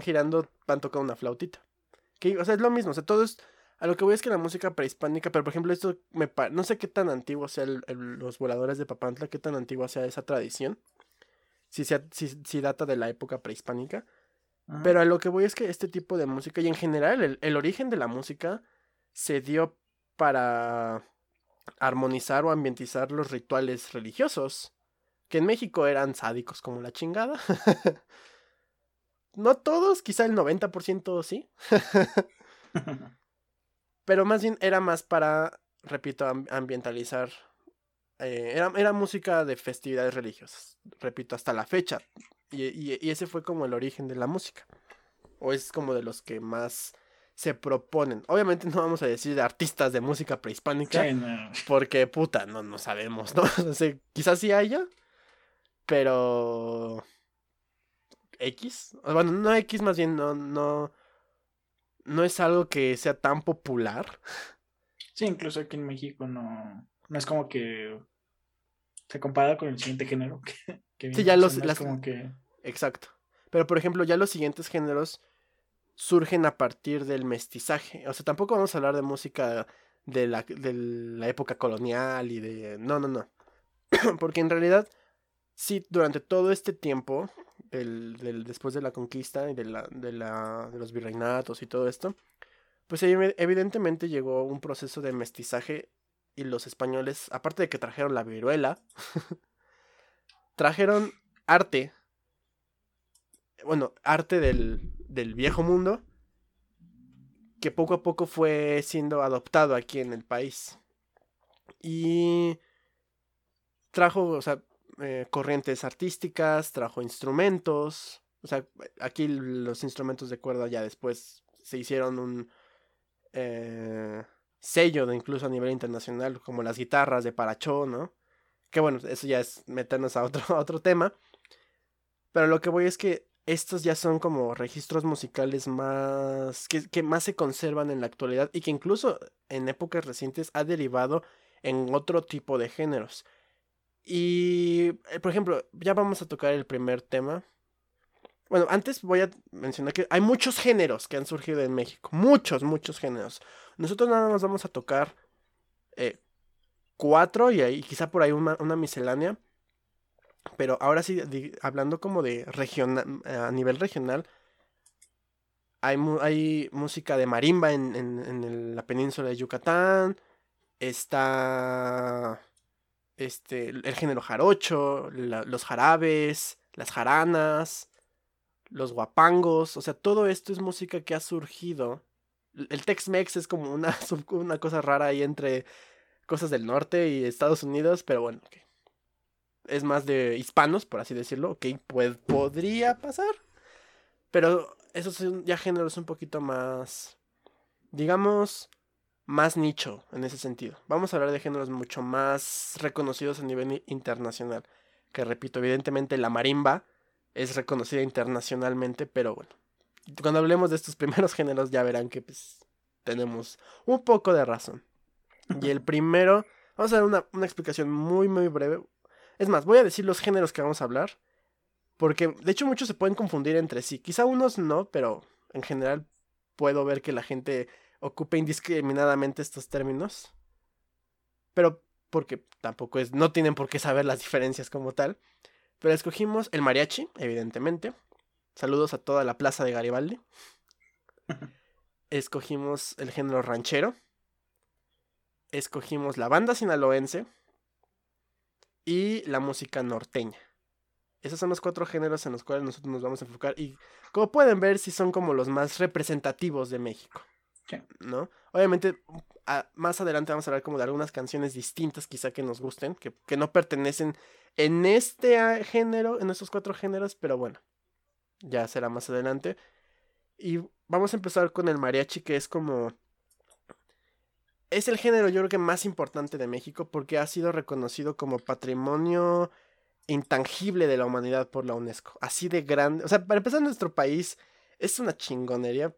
girando, van tocando una flautita. Que, o sea, es lo mismo. O sea, todo es... A lo que voy es que la música prehispánica... Pero, por ejemplo, esto no sé qué tan antiguo sea los voladores de Papantla, qué tan antigua sea esa tradición. Si data de la época prehispánica. Ajá. Pero a lo que voy es que este tipo de música... Y en general, el origen de la música... se dio para armonizar o ambientizar los rituales religiosos, que en México eran sádicos como la chingada. No todos, quizá el 90% sí. Pero más bien era más para, repito, ambientalizar. Era música de festividades religiosas, repito, hasta la fecha. Y ese fue como el origen de la música. O es como de los que más... se proponen. Obviamente no vamos a decir artistas de música prehispánica, sí, no, porque puta, no sabemos, ¿no? O sea, quizás sí haya, pero... X. Bueno, no X, más bien no es algo que sea tan popular. Sí, incluso aquí en México no es como que se compara con el siguiente género que viene. Sí, ya los... Exacto. Pero, por ejemplo, ya los siguientes géneros surgen a partir del mestizaje. O sea, tampoco vamos a hablar de música de la época colonial y de... No. Porque en realidad, sí, durante todo este tiempo, después de la conquista y de los virreinatos y todo esto, pues evidentemente llegó un proceso de mestizaje y los españoles, aparte de que trajeron la viruela, trajeron arte. Bueno, arte del viejo mundo, que poco a poco fue siendo adoptado aquí en el país. Y trajo, o sea, corrientes artísticas, trajo instrumentos. O sea, aquí los instrumentos de cuerda ya después se hicieron un sello de incluso a nivel internacional, como las guitarras de Parachó, ¿no? Que bueno, eso ya es meternos a otro tema. Pero lo que voy es que estos ya son como registros musicales más que más se conservan en la actualidad y que incluso en épocas recientes ha derivado en otro tipo de géneros. Y, por ejemplo, ya vamos a tocar el primer tema. Bueno, antes voy a mencionar que hay muchos géneros que han surgido en México. Muchos géneros. Nosotros nada más vamos a tocar 4 y quizá por ahí una miscelánea. Pero ahora sí, hablando como de a nivel regional, hay música de marimba en la península de Yucatán, está el género jarocho, los jarabes, las jaranas, los guapangos, o sea, todo esto es música que ha surgido. El Tex-Mex es como una cosa rara ahí entre cosas del norte y Estados Unidos, pero bueno, okay. Es más de hispanos, por así decirlo, ok, pues podría pasar. Pero esos son ya géneros un poquito más, digamos, más nicho en ese sentido. Vamos a hablar de géneros mucho más reconocidos a nivel internacional. Que repito, evidentemente la marimba es reconocida internacionalmente, pero bueno. Cuando hablemos de estos primeros géneros ya verán que pues tenemos un poco de razón. Y el primero, vamos a dar una explicación muy muy breve. Es más, voy a decir los géneros que vamos a hablar, porque de hecho muchos se pueden confundir entre sí. Quizá unos no, pero en general puedo ver que la gente ocupa indiscriminadamente estos términos. Pero porque tampoco no tienen por qué saber las diferencias como tal. Pero escogimos el mariachi, evidentemente. Saludos a toda la plaza de Garibaldi. Escogimos el género ranchero. Escogimos la banda sinaloense. Y la música norteña. Esos son los 4 géneros en los cuales nosotros nos vamos a enfocar. Y como pueden ver, sí son como los más representativos de México, ¿no? Obviamente, más adelante vamos a hablar como de algunas canciones distintas quizá que nos gusten. Que no pertenecen en este género, en estos 4 géneros. Pero bueno, ya será más adelante. Y vamos a empezar con el mariachi, que es como... Es el género, yo creo que más importante de México, porque ha sido reconocido como patrimonio intangible de la humanidad por la UNESCO. Así de grande. O sea, para empezar, nuestro país es una chingonería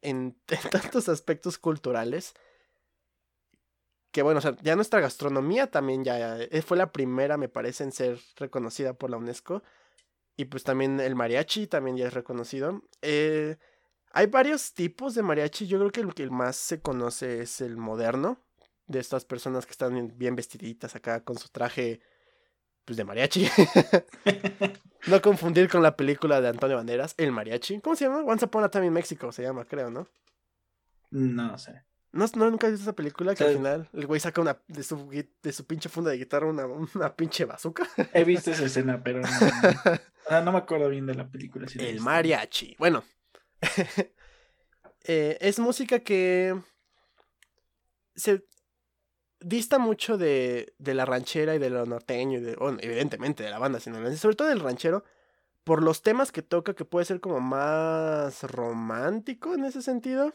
en tantos aspectos culturales. Que bueno, o sea, ya nuestra gastronomía también ya fue la primera, me parece, en ser reconocida por la UNESCO. Y pues también el mariachi también ya es reconocido. Hay varios tipos de mariachi, yo creo que el que más se conoce es el moderno, de estas personas que están bien vestiditas acá con su traje, pues de mariachi. No confundir con la película de Antonio Banderas, El Mariachi. ¿Cómo se llama? Once Upon a Time in Mexico se llama, creo, ¿no? No sé. ¿No nunca has visto esa película que al final el güey saca de su pinche funda de guitarra una pinche bazooka? He visto esa escena, pero no me acuerdo bien de la película. Si el mariachi, bueno. Es música que se dista mucho de la ranchera y de lo norteño y evidentemente de la banda sinaloense, sobre todo del ranchero, por los temas que toca, que puede ser como más romántico en ese sentido,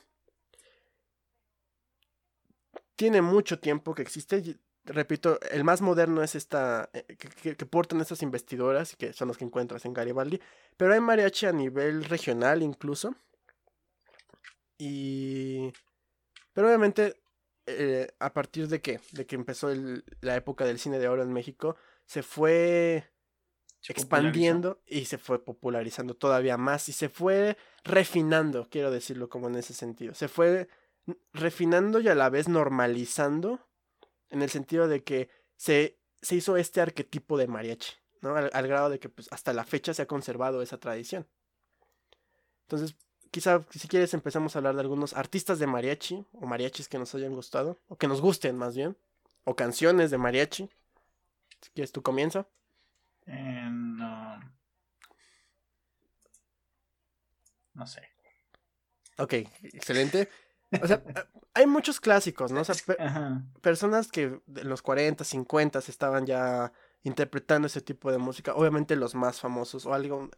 tiene mucho tiempo que existe. Repito, el más moderno es esta, que portan estas investidoras, que son las que encuentras en Garibaldi. Pero hay mariachi a nivel regional incluso. Y... pero obviamente, a partir de que empezó la época del cine de oro en México, se fue expandiendo y se fue popularizando todavía más. Y se fue refinando, quiero decirlo como en ese sentido. Se fue refinando y a la vez normalizando, en el sentido de que se hizo este arquetipo de mariachi, ¿no? Al grado de que pues, hasta la fecha se ha conservado esa tradición. Entonces, quizá si quieres empezamos a hablar de algunos artistas de mariachi, o mariachis que nos hayan gustado, o que nos gusten más bien, o canciones de mariachi. Si quieres, tú comienza. No sé. Ok, excelente. O sea, hay muchos clásicos, ¿no? O sea, personas que en los 40, 50 estaban ya interpretando ese tipo de música. Obviamente los más famosos, o algo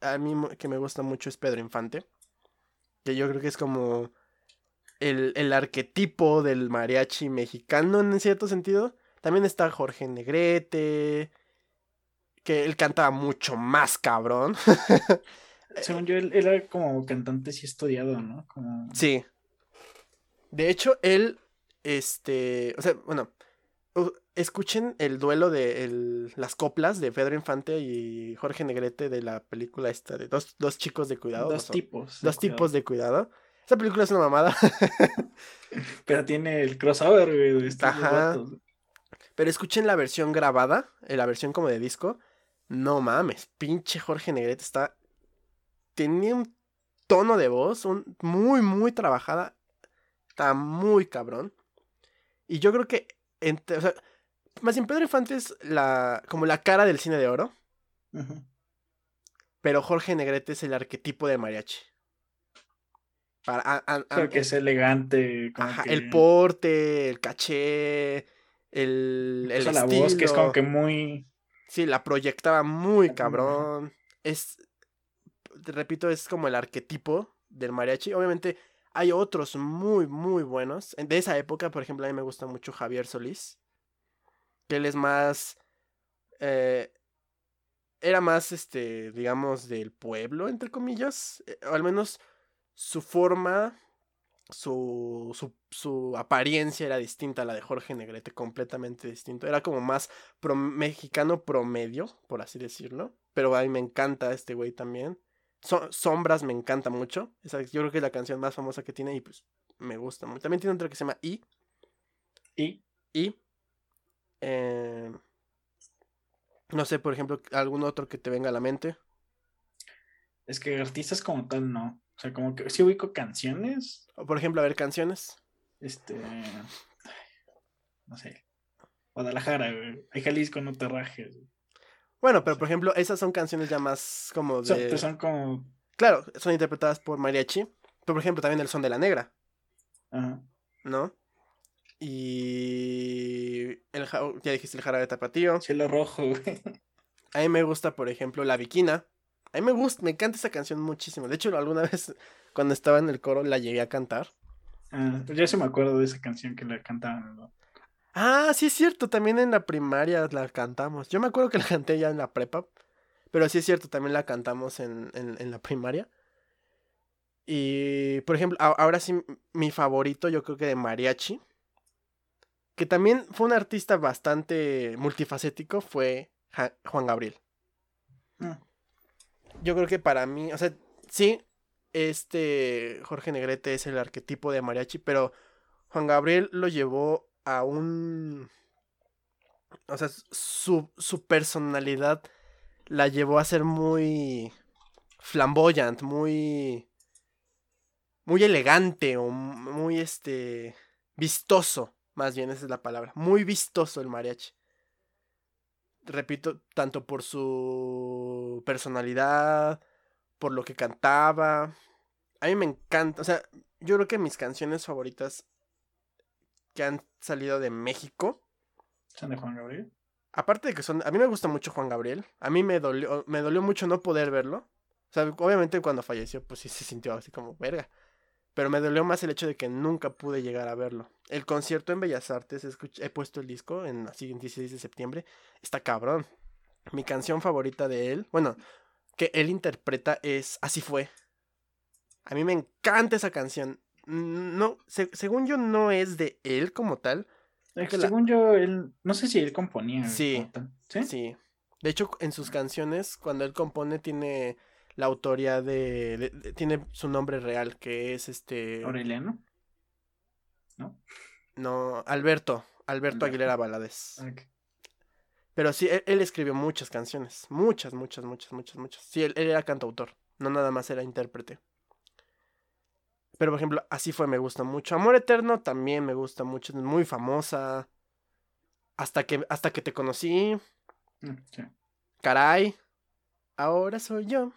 a mí que me gusta mucho es Pedro Infante, que yo creo que es como el arquetipo del mariachi mexicano en cierto sentido. También está Jorge Negrete, que él cantaba mucho más cabrón. Según yo, él era como cantante sí estudiado, ¿no? Como... sí. De hecho, él, o sea, bueno, escuchen el duelo de las coplas de Pedro Infante y Jorge Negrete de la película esta de dos chicos de cuidado. Dos tipos de cuidado. Esa película es una mamada. Pero tiene el crossover, güey, de estos vatos. Pero escuchen la versión grabada, la versión como de disco. No mames, pinche Jorge Negrete tenía un tono de voz muy, muy trabajada. Está muy cabrón. Y yo creo que... o sea, más bien Pedro Infante es como la cara del cine de oro. Uh-huh. Pero Jorge Negrete es el arquetipo de mariachi. Creo que es elegante. Como ajá, que... el porte, el caché, el estilo. La voz que es como que muy... sí, la proyectaba muy cabrón. Uh-huh. Repito, es como el arquetipo del mariachi. Obviamente... hay otros muy, muy buenos. De esa época, por ejemplo, a mí me gusta mucho Javier Solís. Que él es más... era más, digamos, del pueblo, entre comillas. O al menos su forma, su apariencia era distinta a la de Jorge Negrete. Completamente distinto. Era como más mexicano promedio, por así decirlo. Pero a mí me encanta este güey también. Sombras me encanta mucho. Yo creo que es la canción más famosa que tiene y pues me gusta mucho. También tiene otra que se llama no sé, por ejemplo, algún otro que te venga a la mente. Es que artistas como tal no. O sea, como que sí ubico canciones. O por ejemplo, a ver, canciones. No sé. Guadalajara, güey. Hay Jalisco, no te rajes, güey. Bueno, pero por ejemplo, esas son canciones ya más como de... son como... claro, son interpretadas por mariachi. Pero por ejemplo, también el Son de la Negra. Ajá. ¿No? Y... ya dijiste el Jarabe Tapatío. Cielo Rojo, güey. A mí me gusta, por ejemplo, La Bikina. A mí me encanta esa canción muchísimo. De hecho, alguna vez cuando estaba en el coro la llegué a cantar. Ah, pues ya se me acuerdo de esa canción que la cantaban, ¿no? Ah, sí es cierto, también en la primaria la cantamos. Yo me acuerdo que la canté ya en la prepa, pero sí es cierto, también la cantamos en la primaria. Y, por ejemplo, ahora sí, mi favorito yo creo que de mariachi, que también fue un artista bastante multifacético, fue Juan Gabriel. Yo creo que para mí, o sea, sí, Jorge Negrete es el arquetipo de mariachi, pero Juan Gabriel lo llevó... o sea, su personalidad la llevó a ser muy flamboyante, muy elegante, o muy vistoso, más bien esa es la palabra, muy vistoso el mariachi. Repito, tanto por su personalidad, por lo que cantaba. A mí me encanta, o sea, yo creo que mis canciones favoritas que han salido de México son de Juan Gabriel. Aparte de que a mí me gusta mucho Juan Gabriel. A mí me dolió mucho no poder verlo. O sea, obviamente cuando falleció, pues sí se sintió así como verga. pero me dolió más el hecho de que nunca pude llegar a verlo. El concierto en Bellas Artes, he puesto el disco en así en 16 de septiembre, está cabrón. Mi canción favorita de él, bueno, que él interpreta es Así Fue. A mí me encanta esa canción. No, según yo no es de él como tal. Según yo, él, no sé si él componía. Sí, sí, sí. De hecho, en sus canciones, cuando él compone, tiene la autoría de tiene su nombre real, que es ¿Aureliano? ¿No? No, Alberto Aguilera Valadez. Okay. Pero sí, él escribió muchas canciones. Muchas. Sí, él era cantautor, no nada más era intérprete. Pero, por ejemplo, Así Fue, me gusta mucho. Amor Eterno también me gusta mucho, es muy famosa. Hasta que te conocí. Sí. Caray, ahora soy yo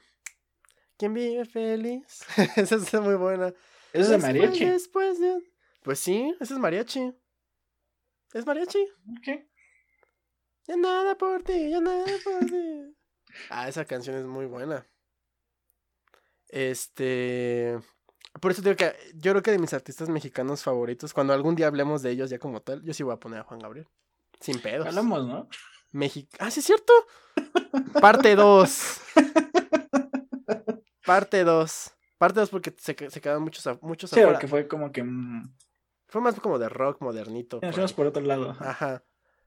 quien vive feliz. Esa es muy buena. Esa es mariachi. Pues sí, esa es mariachi. Es mariachi. Ok. Ya nada por ti, ya nada por ti. Esa canción es muy buena. Por eso digo que yo creo que de mis artistas mexicanos favoritos, cuando algún día hablemos de ellos ya como tal, yo sí voy a poner a Juan Gabriel. Sin pedos. Hablamos, ¿no? Ah, sí, es cierto. Parte 2 porque se quedaron muchos afuera. Sí, porque fue como que... Fue más como de rock modernito. Nos fuimos por otro lado. Ajá.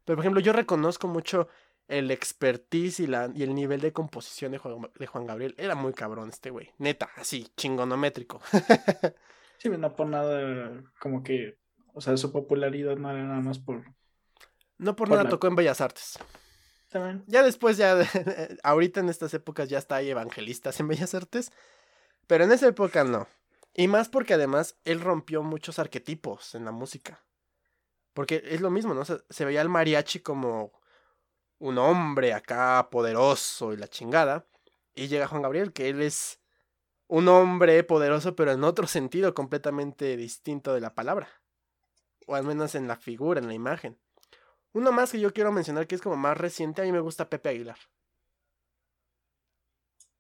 Pero, por ejemplo, yo reconozco mucho el expertise y el nivel de composición de Juan Gabriel. Era muy cabrón este güey. Neta, así, chingonométrico. Sí, no por nada como que... O sea, su popularidad no era nada más por... No por nada tocó en Bellas Artes. También. Ya después, ahorita en estas épocas ya está ahí evangelistas en Bellas Artes. Pero en esa época no. Y más porque además él rompió muchos arquetipos en la música. Porque es lo mismo, ¿no? O sea, se veía al mariachi como un hombre acá poderoso y la chingada. Y llega Juan Gabriel, que él es un hombre poderoso, pero en otro sentido completamente distinto de la palabra. O al menos en la figura, en la imagen. Uno más que yo quiero mencionar que es como más reciente, a mí me gusta Pepe Aguilar.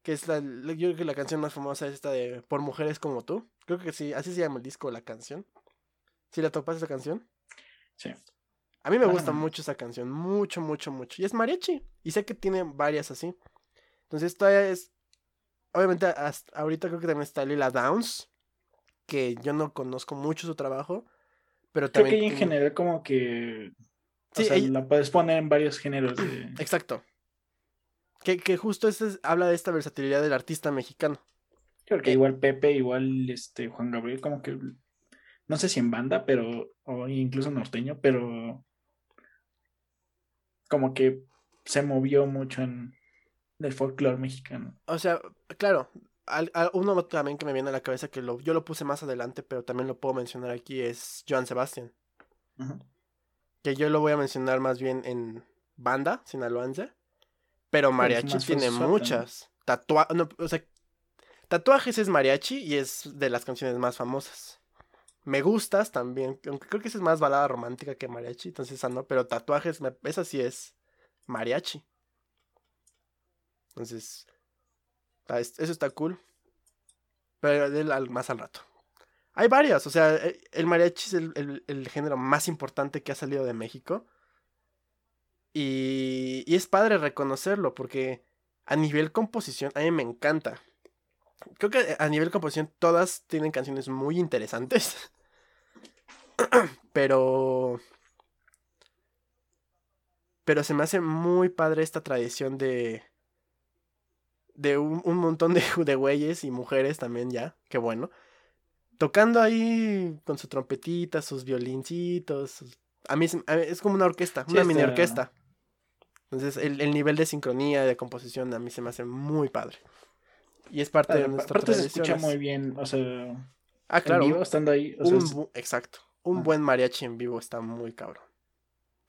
Que es yo creo que la canción más famosa es esta de Por Mujeres Como Tú. Creo que sí, así se llama el disco, la canción. ¿Sí la topas esa canción? Sí. A mí me gusta mucho esa canción, mucho. Y es mariachi, y sé que tiene varias así. Entonces todavía es... Obviamente hasta ahorita creo que también está Lila Downs, que yo no conozco mucho su trabajo, pero creo también... Creo que en general como que... Sí, o sea, la puedes poner en varios géneros. Exacto. Que justo habla de esta versatilidad del artista mexicano. Creo que igual Pepe, igual Juan Gabriel, como que no sé si en banda, pero o incluso norteño, pero como que se movió mucho en el folclore mexicano. O sea, claro, uno también que me viene a la cabeza que yo lo puse más adelante, pero también lo puedo mencionar aquí, es Joan Sebastián. Ajá. Que yo lo voy a mencionar más bien en banda sinaloense, pero mariachi tiene muchas. Tatuajes es mariachi y es de las canciones más famosas. Me gustas también, aunque creo que esa es más balada romántica que mariachi, entonces esa no, pero Tatuajes, esa sí es mariachi. Entonces, eso está cool, pero más al rato. Hay varias, o sea, el mariachi es el género más importante que ha salido de México. Y es padre reconocerlo, porque a nivel composición, a mí me encanta. Creo que a nivel composición todas tienen canciones muy interesantes. Pero se me hace muy padre esta tradición de un montón de güeyes y mujeres también ya, qué bueno. Tocando ahí con su trompetita, sus violincitos. A mí es como una orquesta, sí, una mini orquesta. Entonces el nivel de sincronía, de composición, a mí se me hace muy padre. Y es parte de nuestra tradición. Se escucha muy bien, o sea, claro, en vivo, estando ahí. O sea, exacto, buen mariachi en vivo está muy cabrón.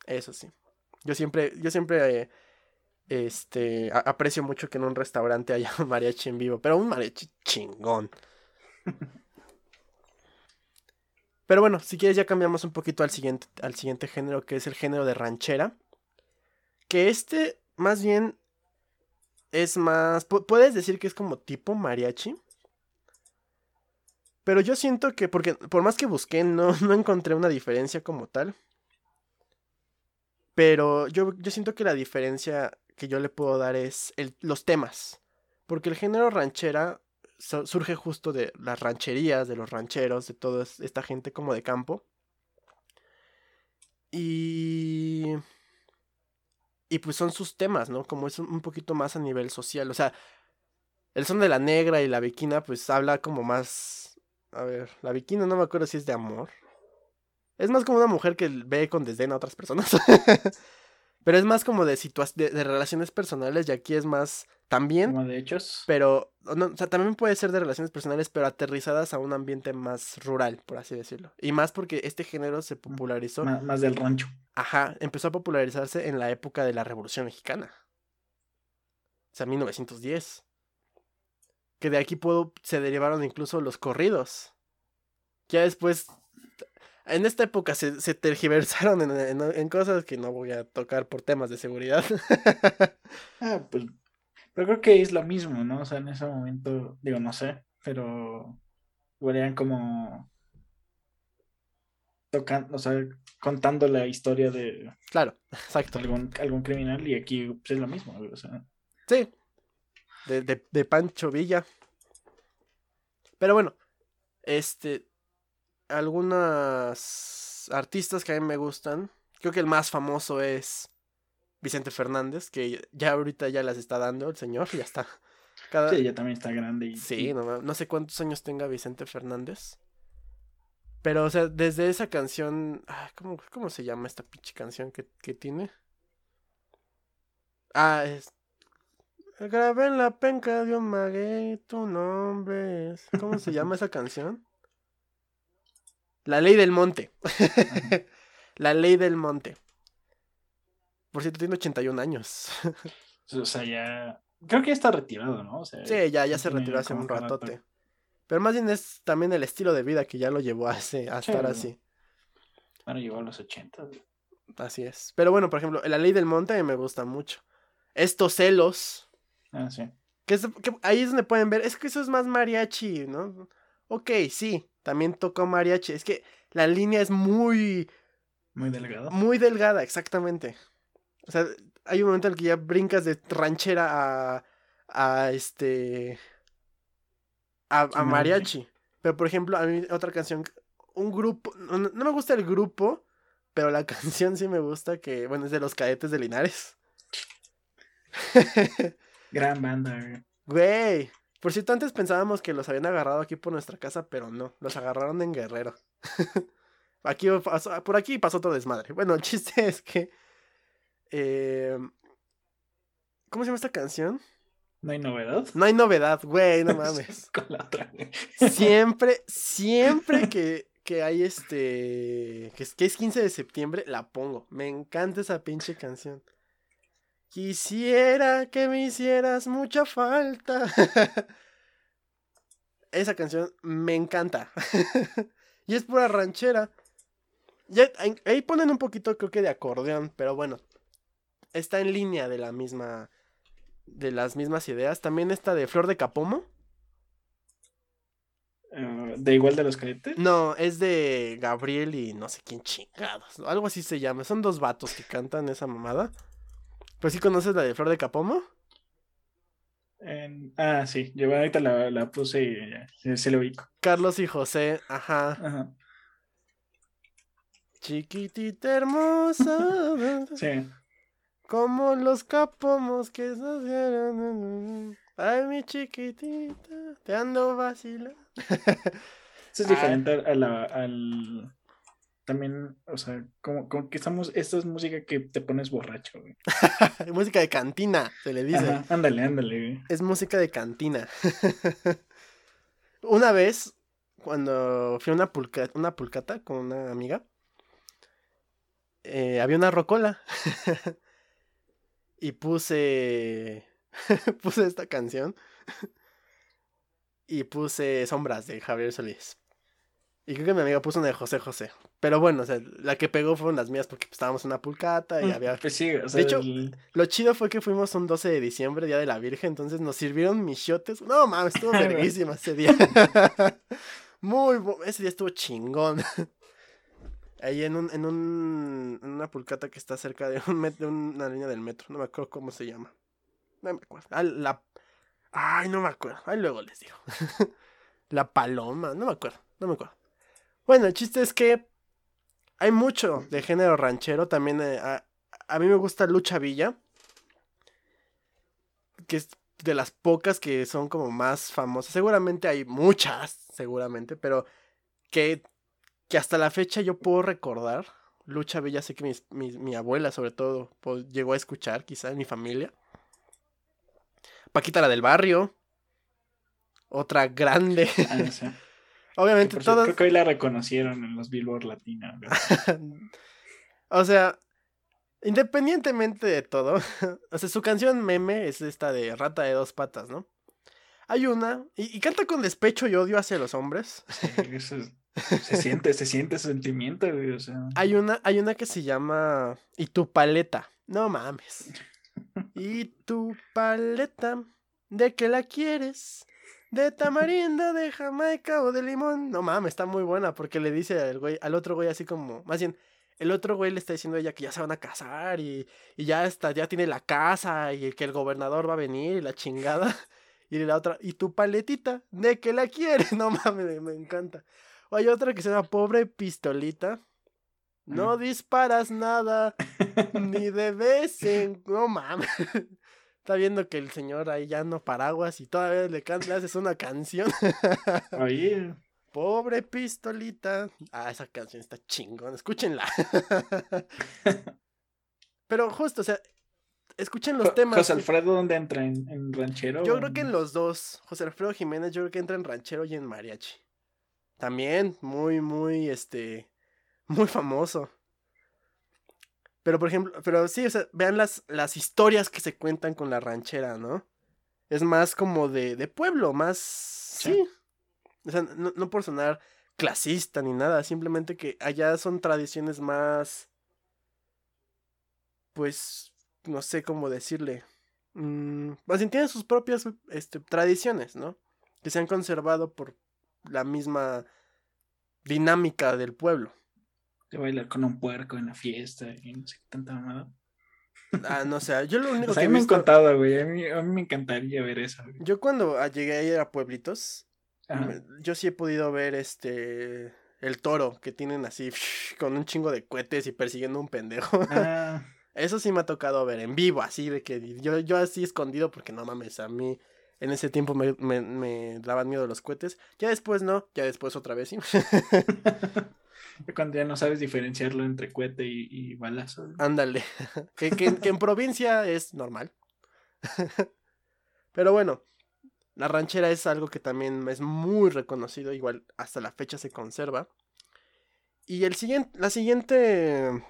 Eso sí. Yo siempre aprecio mucho que en un restaurante haya un mariachi en vivo, pero un mariachi chingón. Pero bueno, si quieres ya cambiamos un poquito al siguiente género, que es el género de ranchera. Que más bien, es más... Puedes decir que es como tipo mariachi. Pero yo siento que, porque por más que busqué, no encontré una diferencia como tal. Pero yo siento que la diferencia que yo le puedo dar es los temas. Porque el género ranchera surge justo de las rancherías, de los rancheros, de toda esta gente como de campo. Y pues son sus temas, ¿no? Como es un poquito más a nivel social. O sea, el son de la negra y la viquina pues habla como más... A ver, la viquina no me acuerdo si es de amor. Es más como una mujer que ve con desdén a otras personas. Pero es más como de relaciones personales, y aquí es más también... Como de hechos. Pero, no, o sea, también puede ser de relaciones personales, pero aterrizadas a un ambiente más rural, por así decirlo. Y más porque este género se popularizó... Más del rancho. Ajá, empezó a popularizarse en la época de la Revolución Mexicana. O sea, 1910. Que de aquí se derivaron incluso los corridos. Ya después... En esta época se tergiversaron en cosas que no voy a tocar por temas de seguridad. Pues, pero creo que es lo mismo, ¿no? O sea, en ese momento, digo, no sé, pero igual eran como tocando, o sea, contando la historia de... Claro, exacto. Algún criminal, y aquí pues, es lo mismo, o sea. Sí, de Pancho Villa. Pero bueno, algunas artistas que a mí me gustan. Creo que el más famoso es Vicente Fernández, que ya ahorita ya las está dando el señor, ya está. Sí, ya también está grande. Sí, no sé cuántos años tenga Vicente Fernández. Pero, o sea, desde esa canción... ¿Cómo se llama esta pinche canción que tiene? Grabé en la penca de un maguey tu nombre. ¿Cómo se llama esa canción? La Ley del Monte. La Ley del Monte. Por cierto, tiene 81 años. O sea, ya... Creo que ya está retirado, ¿no? O sea, sí, ya se retiró hace un ratote. Pero más bien es también el estilo de vida que ya lo llevó a estar así. Bueno, llegó a los 80. Así es. Pero bueno, por ejemplo, La Ley del Monte me gusta mucho. Estos celos. Ah, sí. Que ahí es donde pueden ver. Es que eso es más mariachi, ¿no? Ok, sí. También tocó mariachi. Es que la línea es muy... Muy delgada. Muy delgada, exactamente. O sea, hay un momento en el que ya brincas de ranchera a mariachi. Pero, por ejemplo, a mí otra canción... Un grupo... No me gusta el grupo, pero la canción sí me gusta, que... Bueno, es de Los Cadetes de Linares. Gran banda, güey. Güey. Por cierto, antes pensábamos que los habían agarrado aquí por nuestra casa, pero no, los agarraron en Guerrero. Por aquí pasó todo desmadre. Bueno, el chiste es que... ¿Cómo se llama esta canción? ¿No hay novedad? No hay novedad, güey, no mames. Con la otra, güey. Siempre que hay que es 15 de septiembre, la pongo. Me encanta esa pinche canción. Quisiera que me hicieras mucha falta. Esa canción me encanta. Y es pura ranchera. Ya, ahí ponen un poquito, creo que de acordeón, pero bueno. Está en línea de las mismas ideas. También esta de Flor de Capomo. ¿De igual de Los Cadetes? No, es de Gabriel y no sé quién chingados. Algo así se llama. Son dos vatos que cantan esa mamada. ¿Pero sí conoces la de Flor de Capomo? Sí, yo ahorita la puse y se lo ubico. Carlos y José, ajá. Chiquitita hermosa. Sí. Como los capomos que se hacían. Ay, mi chiquitita, te ando vacilando. Eso es diferente al... También, o sea, como que estamos... Esta es música que te pones borracho, güey. Música de cantina, se le dice. Ajá, ándale, güey. Es música de cantina. Una vez, cuando fui a una pulcata con una amiga, había una rocola. Y puse esta canción. Y puse Sombras de Javier Solís. Y creo que mi amiga puso una de José José. Pero bueno, o sea, la que pegó fueron las mías porque estábamos en una pulcata y había... Pues sí, o sea, de hecho, lo chido fue que fuimos un 12 de diciembre, Día de la Virgen, entonces nos sirvieron michotes. No, mames, estuvo verguísima ese día. Muy bueno. Ese día estuvo chingón. Ahí en una pulcata que está cerca de una línea del metro. No me acuerdo cómo se llama. No me acuerdo. Ay, no me acuerdo. Ahí luego les digo. La Paloma. No me acuerdo. Bueno, el chiste es que hay mucho de género ranchero. También a mí me gusta Lucha Villa, que es de las pocas que son como más famosas. Seguramente hay muchas, pero que hasta la fecha yo puedo recordar. Lucha Villa sé que mi abuela sobre todo llegó a escuchar, quizá en mi familia. Paquita la del Barrio, otra grande. Ah, sí. Obviamente sí, todas. Creo que hoy la reconocieron en los Billboard Latina. O sea, independientemente de todo, o sea, su canción meme es esta de Rata de Dos Patas, ¿no? Hay una, y canta con despecho y odio hacia los hombres. Sí, eso es, se siente ese sentimiento, güey, o sea. Hay una que se llama Y tu paleta, no mames. Y tu paleta, ¿de qué la quieres? ¿De tamarindo, de Jamaica o de limón? No mames, está muy buena porque le dice al otro güey así como, más bien, el otro güey le está diciendo a ella que ya se van a casar y ya tiene la casa y que el gobernador va a venir y la chingada. Y la otra, ¿y tu paletita? ¿De qué la quieres? No mames, me encanta. O hay otra que se llama Pobre Pistolita. No disparas nada, ni de vez en... No mames. Está viendo que el señor ahí ya no paraguas y todavía le haces una canción. Oye. Pobre Pistolita. Ah, esa canción está chingona. Escúchenla. Pero justo, o sea, escuchen los temas. José Alfredo, ¿dónde entra? ¿En ranchero? Yo creo que en los dos. José Alfredo Jiménez, yo creo que entra en ranchero y en mariachi. También, muy, muy, muy famoso. Pero, por ejemplo, sí, o sea, vean las historias que se cuentan con la ranchera, ¿no? Es más como de pueblo, más... Sí. O sea, no por sonar clasista ni nada, simplemente que allá son tradiciones más... Pues, no sé cómo decirle. Más bien tienen sus propias tradiciones, ¿no? Que se han conservado por la misma dinámica del pueblo. De bailar con un puerco en la fiesta y no sé qué tanta mamada. Ah, no sé, yo lo único que me han contado, güey, a mí me encantaría ver eso. Güey. Yo cuando llegué a ir a pueblitos... Yo sí he podido ver el toro que tienen así con un chingo de cohetes y persiguiendo un pendejo. Ah. Eso sí me ha tocado ver en vivo, así de que yo así escondido porque no mames, a mí en ese tiempo me daban miedo los cohetes. Ya después no, ya después otra vez sí. Cuando ya no sabes diferenciarlo entre cohete y balazo. Ándale, que en provincia es normal. Pero bueno. La ranchera es algo que también es muy reconocido, igual hasta la fecha se conserva. Y el siguiente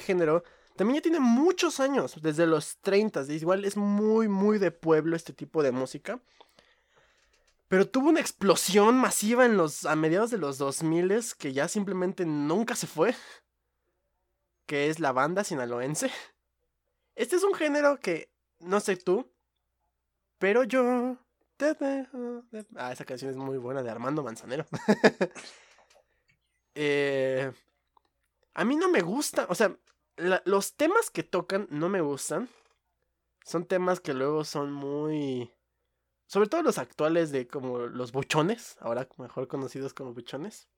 género también ya tiene muchos años, desde los 30, igual es muy, muy de pueblo este tipo de música. Pero tuvo una explosión masiva a mediados de los 2000 que ya simplemente nunca se fue, que es la banda sinaloense. Este es un género que, no sé tú, pero yo... Ah, esa canción es muy buena, de Armando Manzanero. A mí no me gusta, o sea, los temas que tocan no me gustan. Son temas que luego son muy... Sobre todo los actuales de como los buchones, ahora mejor conocidos como buchones.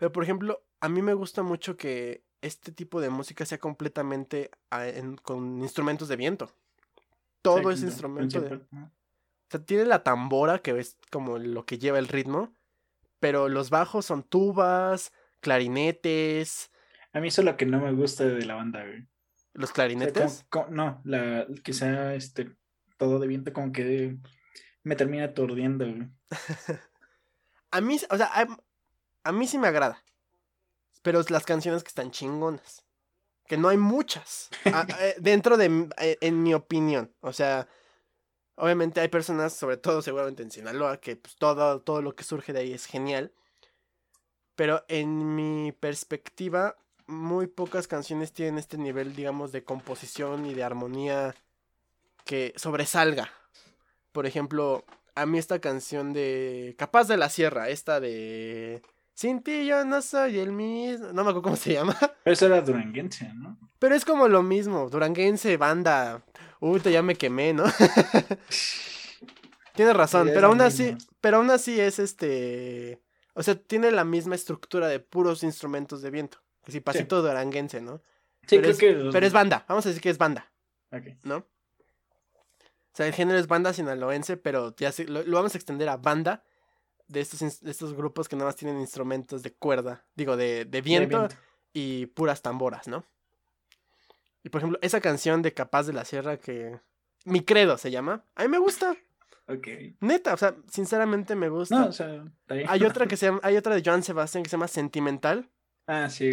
Pero por ejemplo, a mí me gusta mucho que este tipo de música sea completamente con instrumentos de viento. Todo ese instrumento o sea, tiene la tambora, que es como lo que lleva el ritmo, pero los bajos son tubas, clarinetes. A mí eso es lo que no me gusta de la banda, güey. ¿Los clarinetes? O sea, no, quizá todo de viento como que me termina aturdiendo, güey. A mí, o sea, a mí sí me agrada, pero las canciones que están chingonas. Que no hay muchas, en mi opinión, o sea, obviamente hay personas, sobre todo seguramente en Sinaloa, que pues, todo lo que surge de ahí es genial, pero en mi perspectiva, muy pocas canciones tienen este nivel, digamos, de composición y de armonía que sobresalga. Por ejemplo, a mí esta canción de Capaz de la Sierra, esta de Sin ti yo no soy el mismo, no me acuerdo cómo se llama. Pero eso era duranguense, ¿no? Pero es como lo mismo, duranguense, banda, ya me quemé, ¿no? Tienes razón, sí, pero aún así es o sea, tiene la misma estructura de puros instrumentos de viento, así pasito duranguense, ¿no? Sí, pero es banda, vamos a decir que es banda, okay, ¿no? O sea, el género es banda sinaloense, pero ya lo vamos a extender a banda de estos grupos que nada más tienen instrumentos de cuerda, digo, de viento y puras tamboras, ¿no? Y por ejemplo, esa canción de Capaz de la Sierra que... Mi Credo se llama, a mí me gusta. Okay. Neta, o sea, sinceramente me gusta. No, o sea, hay otra de Joan Sebastián que se llama Sentimental. Ah, sí.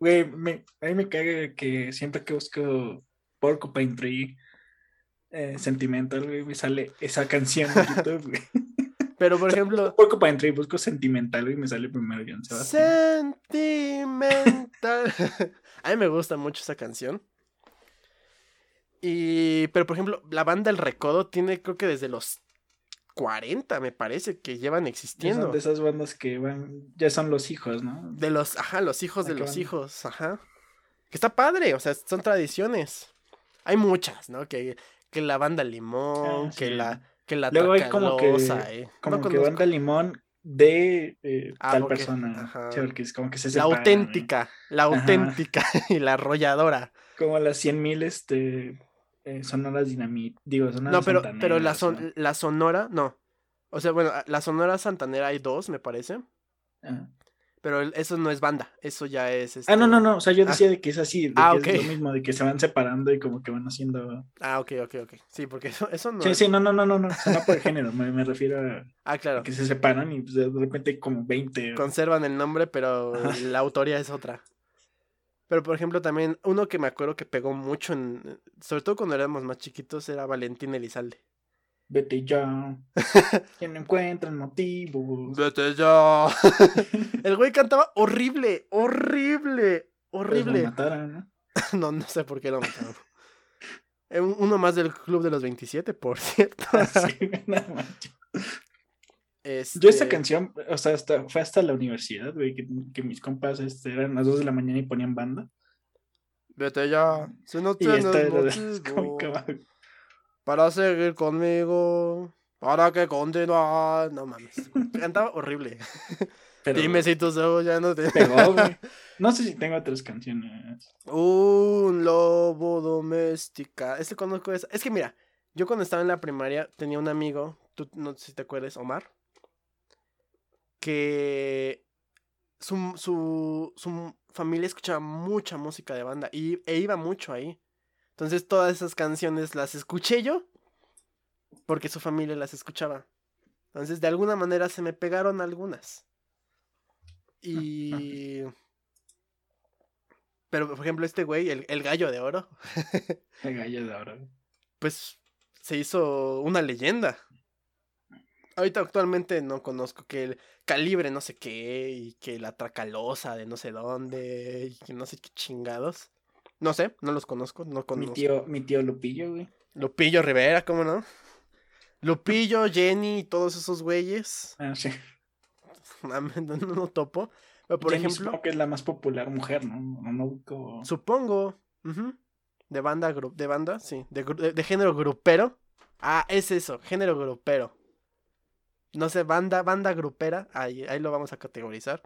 Güey, a mí me caga que siempre que busco Porcupine Tree Sentimental, güey, me sale esa canción en YouTube, güey. Pero por ejemplo, Porcupine Tree, busco Sentimental y me sale primero Joan Sebastián. Sentimental. A mí me gusta mucho esa canción. Pero por ejemplo, la banda El Recodo tiene, creo que desde los 40, me parece, que llevan existiendo. Son de esas bandas que ya son los hijos, ¿no? Los hijos de los hijos, ajá. Que está padre, o sea, son tradiciones. Hay muchas, ¿no? Que la banda Limón, sí. que la Luego hay como que, banda Limón de tal persona. Ajá. Sí, porque es como que se separan, la auténtica y la arrolladora. Como las 100,000, Sonoras Dinamita, digo, Sonoras Santanera. No, pero la Sonora, no. O sea, bueno, la Sonora Santanera hay dos, me parece. Ajá. Pero eso no es banda, eso ya es... Ah, no, o sea, yo decía de que es así, de que okay, es lo mismo, de que se van separando y como que van haciendo... Ah, ok, sí, porque eso no... Sí, es... sí, no, o sea, no por género, me refiero a... Ah, claro. A que se separan y pues, de repente como 20... Conservan el nombre, pero la autoría es otra. Pero, por ejemplo, también uno que me acuerdo que pegó mucho, sobre todo cuando éramos más chiquitos, era Valentín Elizalde. Vete ya, que no encuentran motivos. Vete ya. El güey cantaba horrible. Pues lo mataron, ¿no? No sé por qué lo mataron. Uno más del Club de los 27, por cierto. Sí, nada más. Yo esta canción, o sea, fue hasta la universidad, güey, que mis compas eran las 2 de la mañana y ponían banda. Vete ya, si no tienes motivo para seguir conmigo, para que continúe. No mames, cantaba horrible. Pero, dime si tus ojos ya no te... Pegó, güey. No sé si tengo otras canciones. Un lobo doméstica. Conozco esa. Es que mira, yo cuando estaba en la primaria tenía un amigo, tú no sé si te acuerdas, Omar, que su familia escuchaba mucha música de banda e iba mucho ahí. Entonces todas esas canciones las escuché yo porque su familia las escuchaba. Entonces de alguna manera se me pegaron algunas. Pero por ejemplo este güey, el Gallo de Oro. El Gallo de Oro. Pues se hizo una leyenda. Ahorita actualmente no conozco que el Calibre no sé qué, y que la Tracalosa de no sé dónde, y que no sé qué chingados. No sé, no los conozco, Mi tío Lupillo, güey. Lupillo Rivera, ¿cómo no? Lupillo, Jenny y todos esos güeyes. Ah, sí. No topo. Pero por Jenny, ejemplo, supongo que es la más popular mujer, ¿no? No supongo. Uh-huh. De banda, sí. De género grupero. Ah, es eso, género grupero. No sé, banda grupera, ahí lo vamos a categorizar.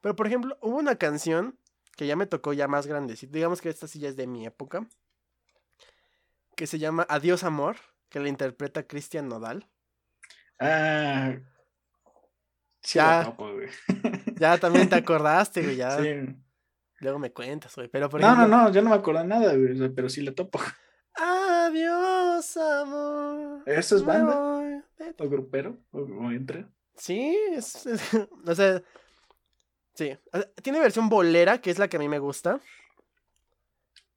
Pero por ejemplo, hubo una canción que ya me tocó ya más grande, digamos que esta sí ya es de mi época, que se llama Adiós Amor, que la interpreta Cristian Nodal. Ah, sí, ya, topo, güey. Ya también te acordaste, güey, ya. Sí. Luego me cuentas, güey, pero por ejemplo... No, yo no me acuerdo de nada, güey, pero sí la topo. Adiós Amor. ¿Eso es banda? ¿O grupero? ¿O entre? Sí, o sea, sí. O sea, tiene versión bolera, que es la que a mí me gusta.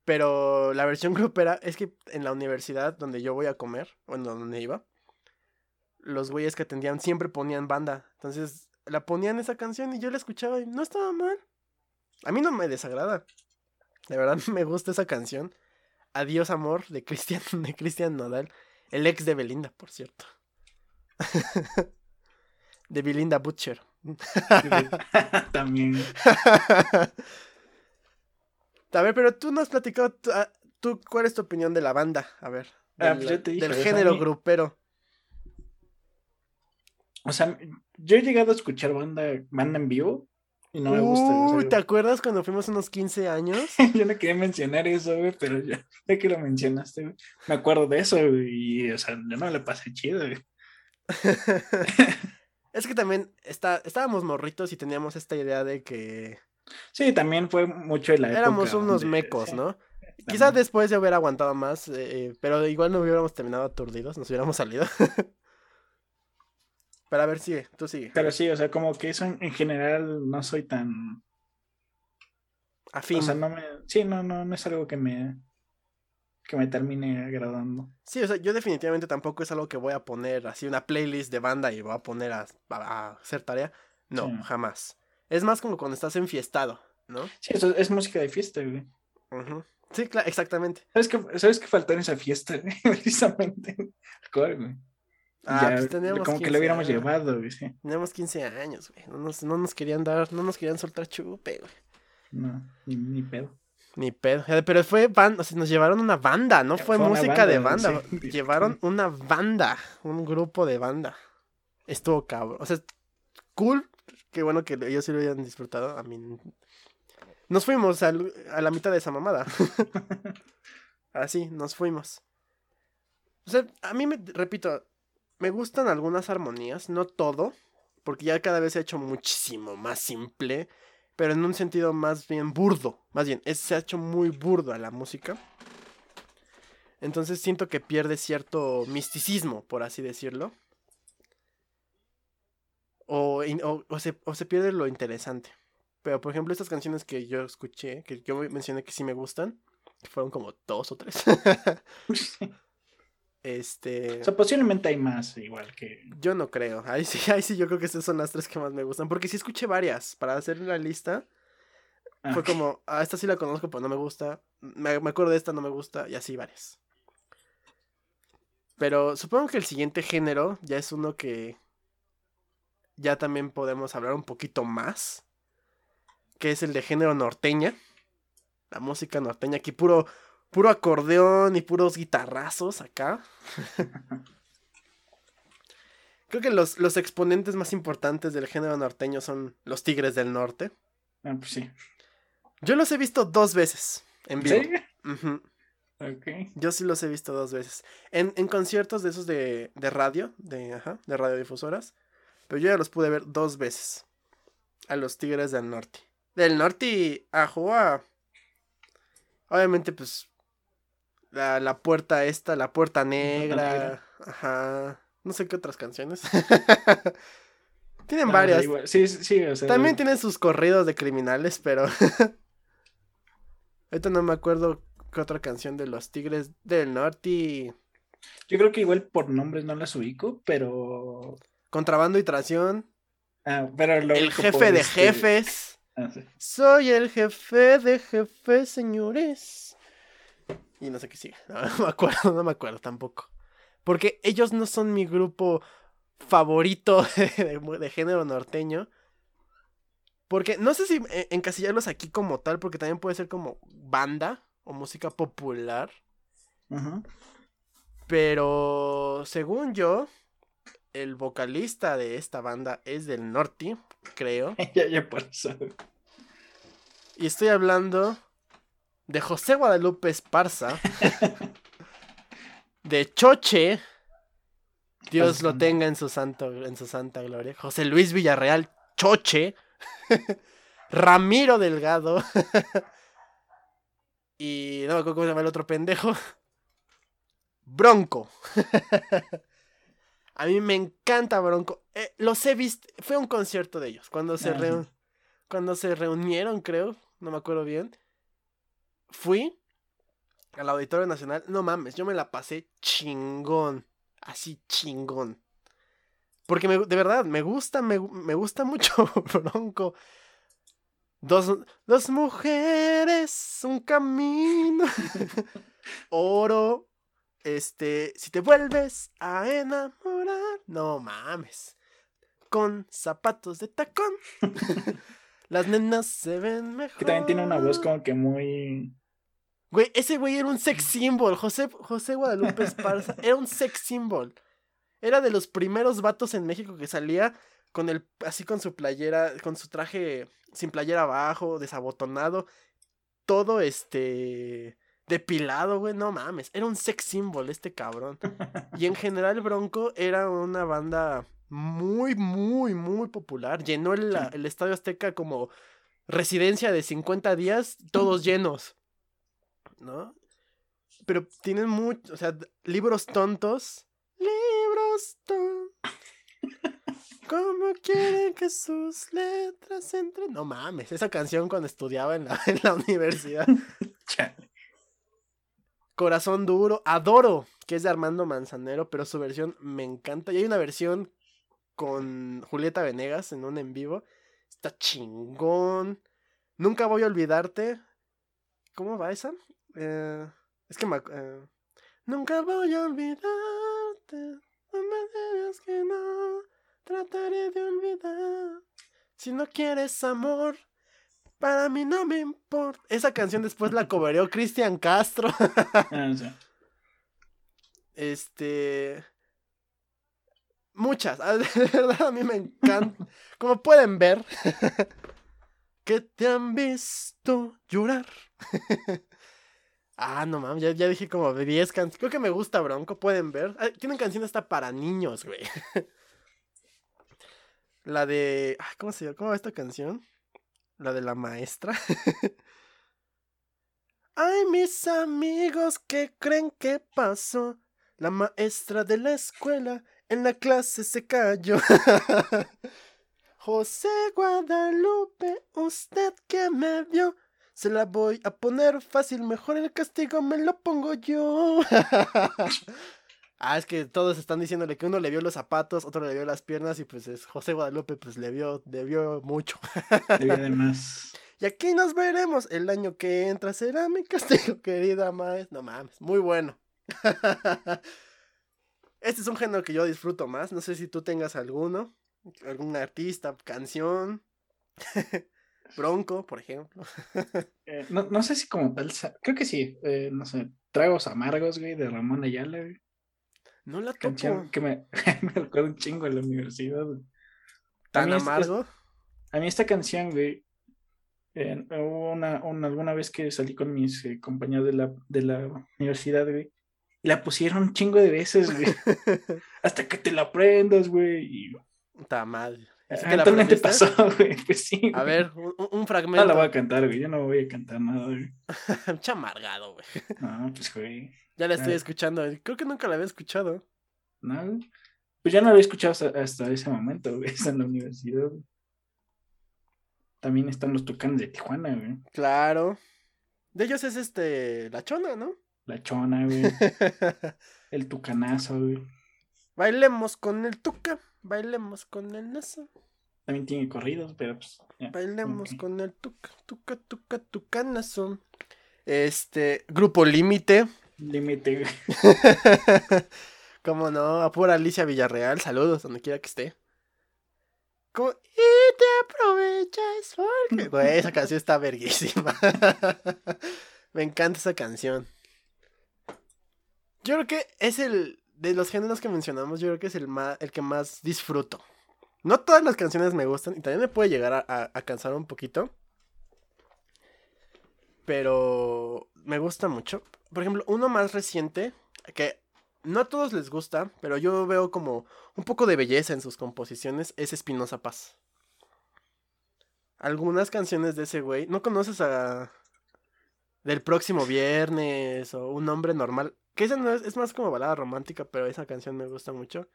Pero la versión grupera es que en la universidad donde yo voy a comer, bueno, donde iba, los güeyes que atendían siempre ponían banda. Entonces, la ponían esa canción y yo la escuchaba y no estaba mal. A mí no me desagrada. De verdad me gusta esa canción. Adiós Amor de Cristian Nodal, el ex de Belinda, por cierto. De Belinda Butcher. También. A ver, pero tú no has platicado. ¿Tú cuál es tu opinión de la banda? A ver. Del género grupero. O sea, yo he llegado a escuchar banda en vivo y no me gusta. Uy, ¿te acuerdas cuando fuimos unos 15 años? Yo no quería mencionar eso, güey, pero ya que lo mencionaste, güey, me acuerdo de eso, güey, y, o sea, yo no le pasé chido, güey. Es que también estábamos morritos y teníamos esta idea de que... Sí, también fue mucho de la época. Éramos unos mecos, sí, ¿no? También. Quizás después yo hubiera aguantado más, pero igual no hubiéramos terminado aturdidos, nos hubiéramos salido. Pero a ver, sigue, tú sigue. Pero sí, o sea, como que eso en general no soy tan... afín. O sea, no me... Sí, no es algo que me termine agradando. Sí, o sea, yo definitivamente tampoco es algo que voy a poner así una playlist de banda y voy a poner a hacer tarea. No, sí. Jamás. Es más como cuando estás enfiestado, ¿no? Sí, eso es música de fiesta, güey. Uh-huh. Sí, claro, exactamente. ¿Sabes qué faltó en esa fiesta, güey? Precisamente. Alcohol, güey. Pues teníamos como 15 que lo hubiéramos años, llevado, güey, sí. Teníamos 15 años, güey. No nos querían soltar chupe, güey. No, ni pedo. Ni pedo. Pero fue banda, o sea, nos llevaron una banda, no fue música banda, de banda. Sí. Llevaron una banda, un grupo de banda. Estuvo cabrón. O sea, cool. Qué bueno que ellos sí lo hayan disfrutado. A mí. Nos fuimos a la mitad de esa mamada. Así, nos fuimos. O sea, a mí repito. Me gustan algunas armonías, no todo, porque ya cada vez se ha hecho muchísimo más simple, pero en un sentido más bien burdo, se ha hecho muy burda la música. Entonces siento que pierde cierto misticismo, por así decirlo. O se pierde lo interesante. Pero por ejemplo estas canciones que yo escuché, que yo mencioné que sí me gustan, fueron como 2 o 3. O sea, posiblemente hay más, igual que... Yo no creo, ahí sí yo creo que estas son las 3 que más me gustan, porque sí escuché varias, para hacer la lista, fue como, esta sí la conozco, pero no me gusta, me acuerdo de esta, no me gusta, y así varias. Pero supongo que el siguiente género ya es uno que ya también podemos hablar un poquito más, que es el de género norteña, la música norteña, aquí puro acordeón y puros guitarrazos acá. Creo que los exponentes más importantes del género norteño son los Tigres del Norte. Ah, pues sí. Yo los he visto 2 veces en vivo. ¿Sí? Uh-huh. Okay. Yo sí los he visto 2 veces. En conciertos de esos de radio, de radiodifusoras. Pero yo ya los pude ver 2 veces. A los Tigres del Norte. Del Norte a Juá. Obviamente, pues... La puerta esta, la puerta negra. Ajá. No sé qué otras canciones. Tienen varias. Sí, o sea, también tienen sus corridos de criminales, pero... Ahorita no me acuerdo qué otra canción de los Tigres del Norte. Yo creo que igual por nombres no las ubico, pero... Contrabando y Traición. Ah, pero lo El jefe de jefes. Ah, sí. Soy el jefe de jefes, señores. Y no sé qué sigue. No me acuerdo tampoco. Porque ellos no son mi grupo favorito de género norteño. Porque no sé si encasillarlos aquí como tal, porque también puede ser como banda o música popular. Uh-huh. Pero según yo, el vocalista de esta banda es del norte, creo. Ya por eso. Y estoy hablando... de José Guadalupe Esparza, de Choche, Dios lo tenga en su santa gloria, José Luis Villarreal, Choche, Ramiro Delgado, y no me acuerdo cómo se llama el otro pendejo, Bronco. A mí me encanta Bronco, los he visto, fue un concierto de ellos, cuando se reunieron, creo, no me acuerdo bien. Fui al Auditorio Nacional. No mames, yo me la pasé chingón. Así chingón. Porque de verdad, me gusta mucho Bronco. Dos mujeres, un camino. Oro, Si te vuelves a enamorar, no mames, con zapatos de tacón, las nenas se ven mejor. Que también tiene una voz como que muy... Güey, ese güey era un sex symbol. José Guadalupe Esparza era un sex symbol. Era de los primeros vatos en México que salía con el, así con su playera, con su traje sin playera abajo, desabotonado, todo depilado, güey, no mames, era un sex symbol este cabrón. Y en general Bronco era una banda muy, muy, muy popular. Llenó el Estadio Azteca como residencia de 50 días, todos llenos, ¿no? Pero tienen mucho, o sea, libros tontos. ¿Cómo quieren que sus letras entren? No mames, esa canción cuando estudiaba en la universidad. Corazón duro, adoro, que es de Armando Manzanero, pero su versión me encanta. Y hay una versión con Julieta Venegas en un en vivo. Está chingón. Nunca voy a olvidarte. ¿Cómo va esa? Nunca voy a olvidarte. No me digas que no. Trataré de olvidar. Si no quieres amor, para mí no me importa. Esa canción después la cobereó Cristian Castro. Muchas, de verdad a mí me encanta. Como pueden ver, que te han visto llorar. Ah, no mames, ya dije como 10 canciones. Creo que me gusta Bronco, pueden ver. Tienen canciones hasta para niños, güey. La de... ¿Cómo va esta canción? La de la maestra. Ay, mis amigos, ¿qué creen que pasó? La maestra de la escuela en la clase se cayó. José Guadalupe, usted que me vio, se la voy a poner fácil, mejor el castigo me lo pongo yo. Ah, es que todos están diciéndole que uno le vio los zapatos, otro le vio las piernas, y pues José Guadalupe pues le vio mucho. Le vio de más. Y aquí nos veremos el año que entra, será mi castigo, querida maestra. No mames, muy bueno. Este es un género que yo disfruto más, no sé si tú tengas alguno, algún artista, canción. Bronco, por ejemplo. No sé si como tal, creo que sí, no sé, Tragos Amargos, güey, de Ramón Ayala, güey. No la toco. Que me recuerda un chingo en la universidad. ¿Tan amargo? A mí esta canción, güey, hubo alguna vez que salí con mis compañeros de la universidad, güey, y la pusieron un chingo de veces, güey. Hasta que te la aprendas, güey. Está mal. ¿Qué pasó, güey? Pues sí. A ver, un fragmento. No la voy a cantar, güey. Yo no voy a cantar nada, güey. Mucho amargado, güey. No, pues, güey. Ya la estoy escuchando. Creo que nunca la había escuchado. No, pues ya no la había escuchado hasta ese momento, güey. Está en la universidad, güey. También están los Tucanes de Tijuana, güey. Claro. De ellos es La Chona, ¿no? La Chona, güey. El Tucanazo, güey. Bailemos con el Tuca. Bailemos con el Nasa. También tiene corridos, pero pues... Yeah. Bailemos con el tucanazo. Grupo Límite. Límite. ¿Cómo no? A pura Alicia Villarreal. Saludos, donde quiera que esté. Como... Y te aprovechas porque... Güey, esa canción está verguísima. Me encanta esa canción. Yo creo que es de los géneros que mencionamos, yo creo que es el que más disfruto. No todas las canciones me gustan, y también me puede llegar a cansar un poquito. Pero me gusta mucho. Por ejemplo, uno más reciente, que no a todos les gusta, pero yo veo como un poco de belleza en sus composiciones, es Espinoza Paz. Algunas canciones de ese güey, ¿no conoces a... Del próximo viernes, o Un hombre normal? Que esa no es más como balada romántica, pero esa canción me gusta mucho.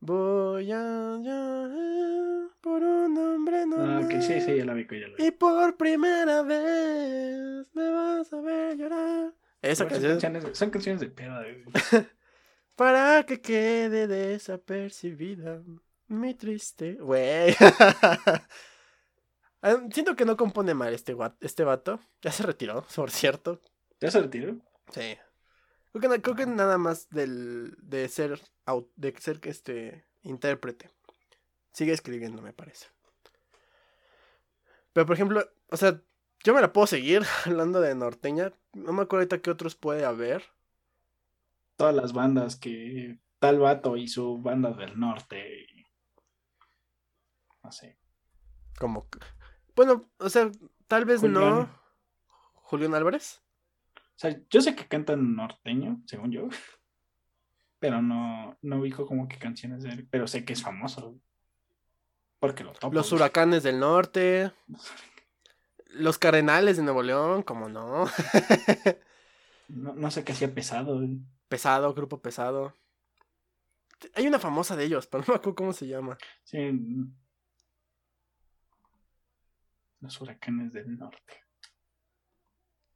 Voy a llorar por un hombre normal. Ah, que sí, ya la vi. Y por primera vez me vas a ver llorar. Esa canción. Son canciones de pedo. Para que quede desapercibida mi triste. Güey. Siento que no compone mal este vato. Ya se retiró, por cierto. ¿Ya se retiró? Sí. Creo que nada más de ser intérprete. Sigue escribiendo, me parece. Pero por ejemplo, o sea, yo me la puedo seguir hablando de norteña. No me acuerdo ahorita qué otros puede haber. Todas las bandas que tal vato y su banda del norte. Y... no sé. Como... bueno, o sea, tal vez Julián. No. ¿Julián Álvarez? O sea, yo sé que cantan norteño, según yo. Pero no dijo como que canciones de él. Pero sé que es famoso. Porque lo topo. Los Huracanes del Norte. Los Cardenales de Nuevo León, como no. No sé qué hacía Pesado. Pesado, Grupo Pesado. Hay una famosa de ellos, pero no me acuerdo cómo se llama. Sí. Los Huracanes del Norte.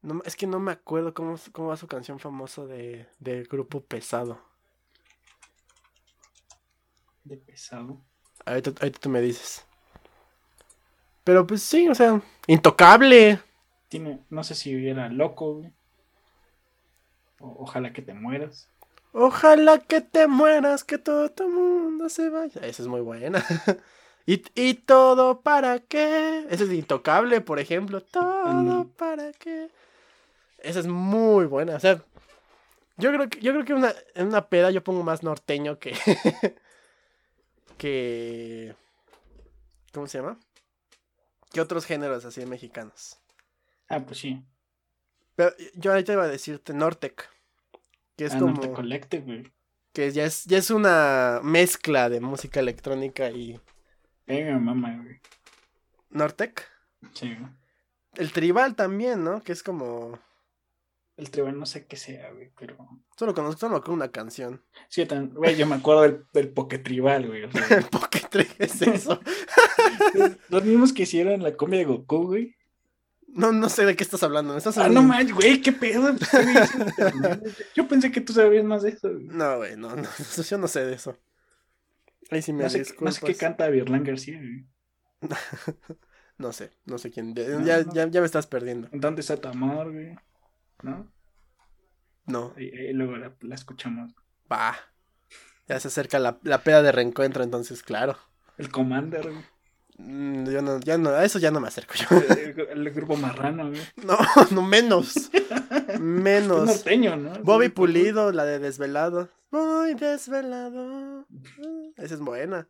No, es que no me acuerdo cómo va su canción famosa de Grupo Pesado. ¿De Pesado? Ahorita tú me dices. Pero pues sí, o sea, Intocable. Tiene, no sé si era Loco, güey. Ojalá que te mueras. Ojalá que te mueras, que todo tu mundo se vaya. Esa es muy buena. ¿Y todo para qué? Ese es Intocable, por ejemplo. Todo para qué. Esa es muy buena. O sea, yo creo que en una peda yo pongo más norteño que... que... ¿cómo se llama? ¿Qué otros géneros así mexicanos? Ah, pues sí. Pero yo ahorita iba a decirte Nortec. Que es como... Nortec Collective, güey. Que ya es una mezcla de música electrónica y... mamá, güey. ¿Nortec? Sí, güey. El tribal también, ¿no? Que es como... el tribal no sé qué sea, güey, pero... Solo conozco una canción. Sí, güey, yo me acuerdo del Poketribal, güey. O sea, el Poketribal es eso. Los mismos que hicieron la cumbia de Goku, güey. No sé de qué estás hablando. No manches, güey, qué pedo. Yo pensé que tú sabías más de eso, güey. No, güey, no, yo no sé de eso. Ahí sí me disculpas. No sé qué canta Virlán García, güey. No sé quién. Ya me estás perdiendo. ¿Dónde está tu amor, güey? No. Y luego la escuchamos. Va. Ya se acerca la peda de reencuentro, entonces, claro. El Commander, güey. Yo no, a eso ya no me acerco yo. El grupo marrano, güey. No, menos. Menos. Es norteño, ¿no? Bobby Pulido, la de Desvelado. Muy desvelado. Esa es buena.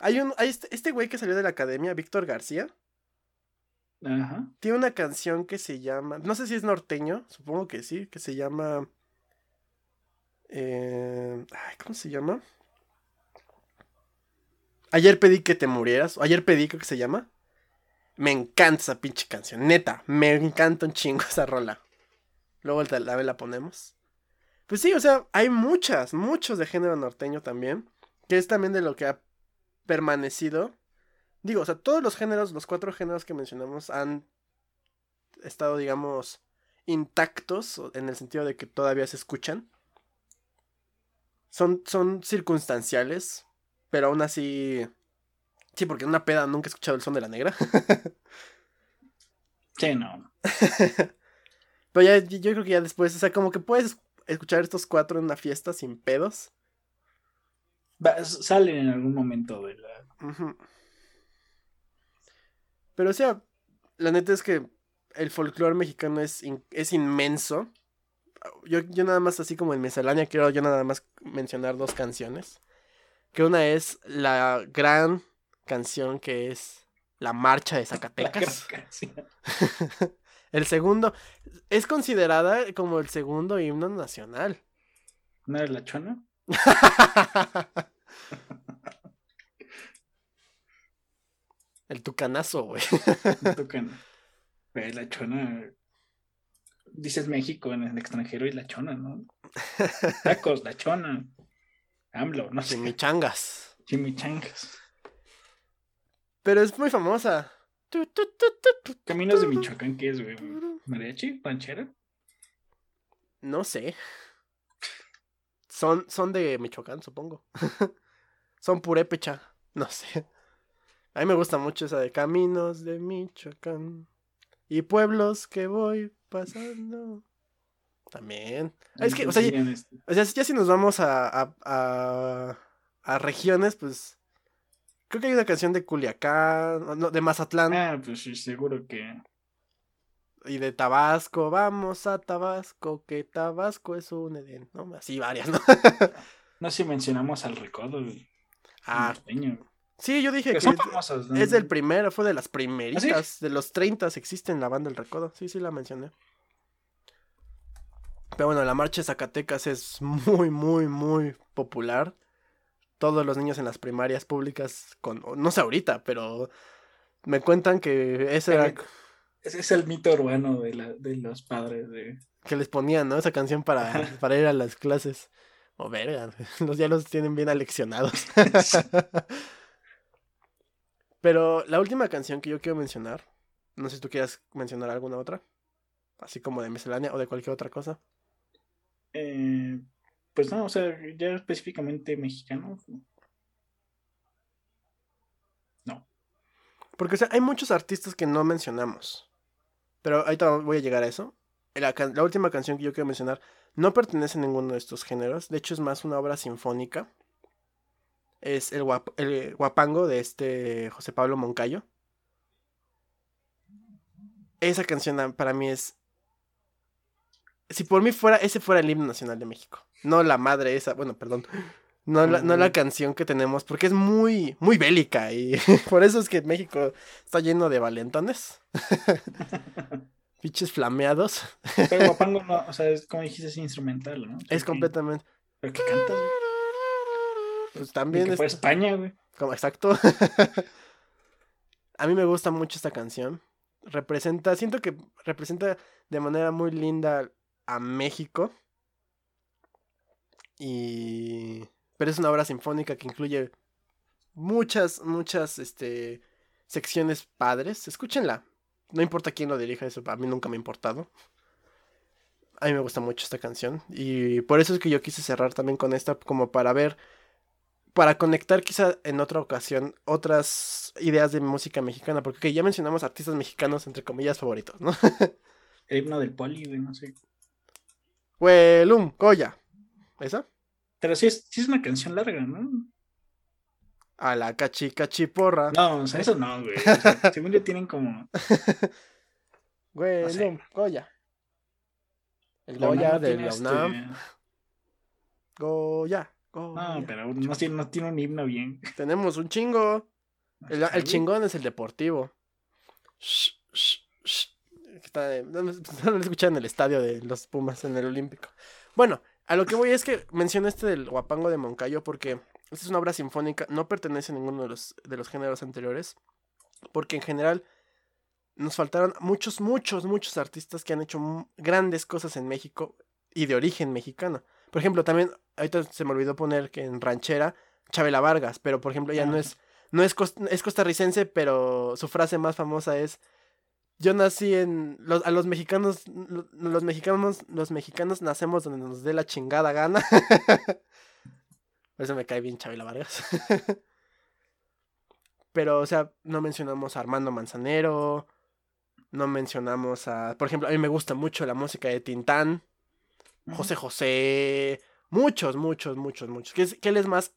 Hay este güey que salió de la academia, Víctor García. Ajá. Tiene una canción que se llama... no sé si es norteño, supongo que sí. Que se llama... ¿cómo se llama? Ayer pedí que te murieras. O ayer pedí, creo que se llama. Me encanta esa pinche canción. Neta, me encanta un chingo esa rola. Luego la ponemos. Pues sí, o sea, hay muchos de género norteño también. Que es también de lo que ha permanecido... digo, o sea, todos los géneros, los 4 géneros que mencionamos han estado, digamos, intactos, en el sentido de que todavía se escuchan. Son circunstanciales, pero aún así... sí, porque en una peda nunca he escuchado el son de la negra. Sí, no. Pero ya, yo creo que ya después, o sea, como que puedes escuchar estos 4 en una fiesta sin pedos. Salen en algún momento de la... uh-huh. Pero o sea, la neta es que el folclore mexicano es inmenso. Yo nada más, así como en miscelánea, quiero yo nada más mencionar 2 canciones. Que una es la gran canción que es La Marcha de Zacatecas. El segundo, es considerada como el segundo himno nacional. ¿No es la chona? El tucanazo, güey. El tucano. La chona. Dices México en el extranjero y la chona, ¿no? Tacos, la chona. AMLO, no sé. Chimichangas. Pero es muy famosa. Caminos de Michoacán, ¿qué es, güey? ¿Mariachi? ¿Ranchera? No sé. Son de Michoacán, supongo. Son purépecha. No sé. A mí me gusta mucho esa de Caminos de Michoacán y pueblos que voy pasando. también. Es que, o sea, ya si nos vamos a regiones, pues creo que hay una canción de Culiacán, no, de Mazatlán. Ah, pues sí, seguro que... Y de Tabasco, vamos a Tabasco, que Tabasco es un Edén, ¿no? Así varias, ¿no? No sé si mencionamos al Recodo, güey. Ah, sí, yo dije que son famosos, ¿no? Es del primero, fue de las primeritas. ¿Ah, sí? De los 30 existe en la banda El Recodo. Sí, sí la mencioné. Pero bueno, la marcha de Zacatecas es muy, muy, muy popular. Todos los niños en las primarias públicas, con, no sé ahorita, pero me cuentan que ese era... Ese es el mito urbano de los padres. De... Que les ponían, ¿no? Esa canción para ir a las clases. O verga, ya los tienen bien aleccionados. Pero la última canción que yo quiero mencionar, no sé si tú quieras mencionar alguna otra, así como de miscelánea o de cualquier otra cosa. Pues no, o sea, ya específicamente mexicano. No. Porque, o sea, hay muchos artistas que no mencionamos. Pero ahorita voy a llegar a eso. La última canción que yo quiero mencionar no pertenece a ninguno de estos géneros. De hecho, es más una obra sinfónica. Es el Huapango de José Pablo Moncayo. Esa canción para mí es... Si por mí fuera, ese fuera el himno nacional de México. No la madre esa, bueno, perdón. No la canción que tenemos, porque es muy, muy bélica. Y por eso es que México está lleno de valentones. Piches flameados. Pero Guapango no, o sea, es como dijiste, es instrumental, ¿no? O sea, es que, completamente. ¿Pero qué cantas, güey? Pues también es... Fue España, güey. Como, exacto. A mí me gusta mucho esta canción. Siento que representa de manera muy linda a México. Pero es una obra sinfónica que incluye muchas, secciones padres. Escúchenla. No importa quién lo dirija, eso a mí nunca me ha importado. A mí me gusta mucho esta canción. Y por eso es que yo quise cerrar también con esta, como para conectar quizá en otra ocasión otras ideas de música mexicana. Porque okay, ya mencionamos artistas mexicanos, entre comillas, favoritos, ¿no? El himno del Poli, güey, no sé. Huelum, Goya. ¿Esa? Pero sí es una canción larga, ¿no? A la cachiporra. No, o sea, eso no, güey. O sea, según yo tienen como... Güey, no sé. Goya. El Goya de la UNAM. Goya. No, pero no tiene un himno bien. Tenemos un chingo. El chingón es el deportivo. No lo escuchan en el estadio de los Pumas, en el Olímpico. Bueno, a lo que voy es que mencioné del Huapango de Moncayo porque... Esta es una obra sinfónica, no pertenece a ninguno de los géneros anteriores, porque en general nos faltaron muchos artistas que han hecho grandes cosas en México y de origen mexicano. Por ejemplo, también, ahorita se me olvidó poner que en ranchera, Chabela Vargas, pero por ejemplo ella no es costarricense, pero su frase más famosa es: yo nací los mexicanos nacemos donde nos dé la chingada gana. Por eso me cae bien Chabela Vargas. Pero, o sea, no mencionamos a Armando Manzanero. No mencionamos a... Por ejemplo, a mí me gusta mucho la música de Tintán. José José. Muchos. Que él es más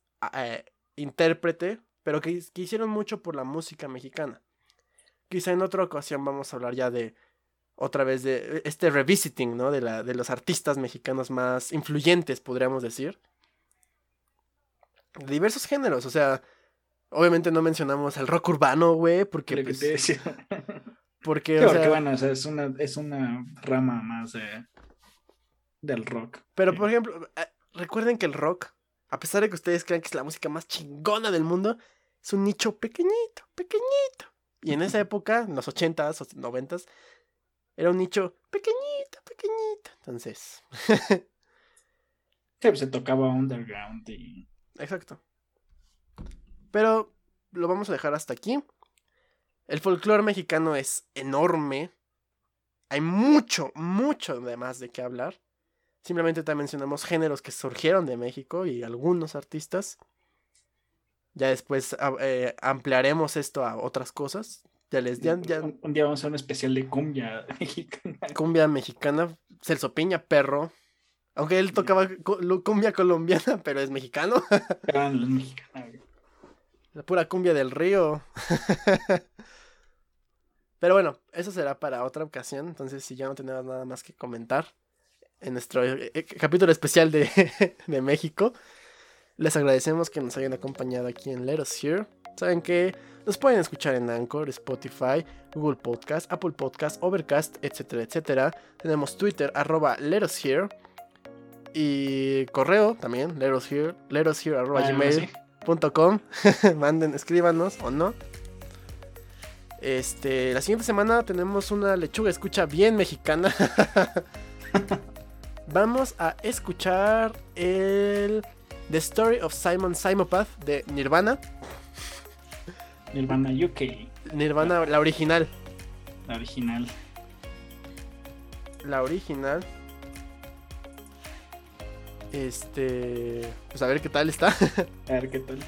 intérprete, pero que hicieron mucho por la música mexicana. Quizá en otra ocasión vamos a hablar ya de... Otra vez de este revisiting, ¿no? De los artistas mexicanos más influyentes, podríamos decir. De diversos géneros, o sea, obviamente no mencionamos al rock urbano, güey, porque... Porque bueno, o sea, es una rama más del rock. Pero, por ejemplo, recuerden que el rock, a pesar de que ustedes crean que es la música más chingona del mundo, es un nicho pequeñito. Y en esa época, en los 80s o 90s, era un nicho pequeñito. Entonces... sí, pues se tocaba underground y... Exacto. Pero lo vamos a dejar hasta aquí. El folclore mexicano es enorme. Hay mucho más de qué hablar. Simplemente también mencionamos géneros que surgieron de México y algunos artistas. Ya después ampliaremos esto a otras cosas. Un día vamos a hacer un especial de cumbia mexicana. Cumbia mexicana, Celso Piña, perro. Aunque él tocaba cumbia colombiana, pero es mexicano. Pero no es mexicano. La pura cumbia del río. Pero bueno, eso será para otra ocasión. Entonces, si ya no tenemos nada más que comentar en nuestro capítulo especial de México, les agradecemos que nos hayan acompañado aquí en Let Us Hear. Saben que nos pueden escuchar en Anchor, Spotify, Google Podcast, Apple Podcast, Overcast, etcétera, etcétera. Tenemos Twitter, @LetUsHear. Y correo también, LetUsHear, @gmail.com. Manden, escríbanos o no. La siguiente semana tenemos una lechuga escucha bien mexicana. Vamos a escuchar The Story of Simon Simopath de Nirvana. Nirvana UK. Nirvana, la original. La original. La original. Pues a ver qué tal está. A ver qué tal.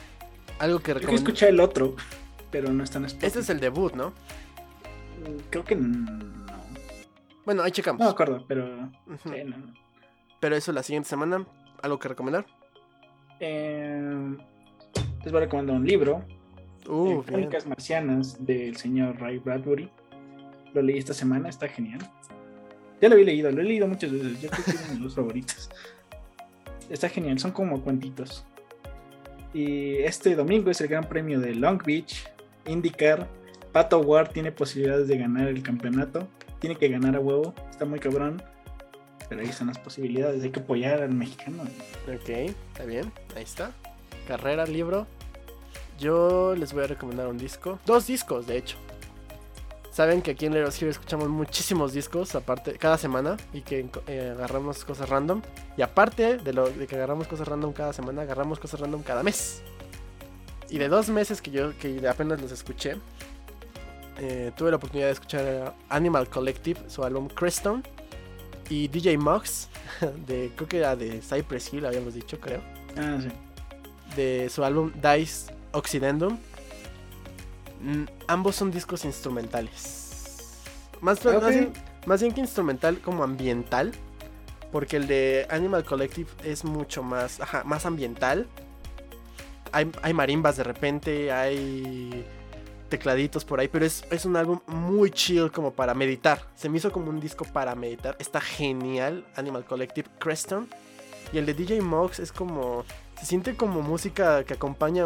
Algo que recomiendo. Yo que escuché el otro, pero no están esperando. Este es el debut, ¿no? Creo que no. Bueno, ahí checamos. No me acuerdo, pero. Uh-huh. No. Pero eso la siguiente semana. ¿Algo que recomendar? Les voy a recomendar un libro. Crónicas marcianas del señor Ray Bradbury. Lo leí esta semana, está genial. Ya lo había leído, lo he leído muchas veces. Yo creo que es uno de los favoritos. Está genial, son como cuentitos. Y este domingo es el gran premio de Long Beach, IndyCar. Pato Ward tiene posibilidades de ganar el campeonato. Tiene que ganar a huevo, está muy cabrón. Pero ahí están las posibilidades, hay que apoyar al mexicano. Ok, está bien, ahí está. Carrera, libro. Yo les voy a recomendar un disco. 2 discos, de hecho. Saben que aquí en Let Us Hear escuchamos muchísimos discos, aparte, cada semana. Y que agarramos cosas random. Y aparte de que agarramos cosas random cada semana, agarramos cosas random cada mes. Y de 2 meses que apenas los escuché, tuve la oportunidad de escuchar Animal Collective, su álbum Crestone. Y DJ Muggs, creo que era de Cypress Hill, habíamos dicho, creo. Ah, sí. De su álbum Dice Occidentum. Ambos son discos instrumentales. Más bien que instrumental, como ambiental. Porque el de Animal Collective es mucho más, más ambiental. Hay marimbas de repente, hay tecladitos por ahí, pero es un álbum muy chill como para meditar. Se me hizo como un disco para meditar. Está genial, Animal Collective, Creston. Y el de DJ Muggs es como... Se siente como música que acompaña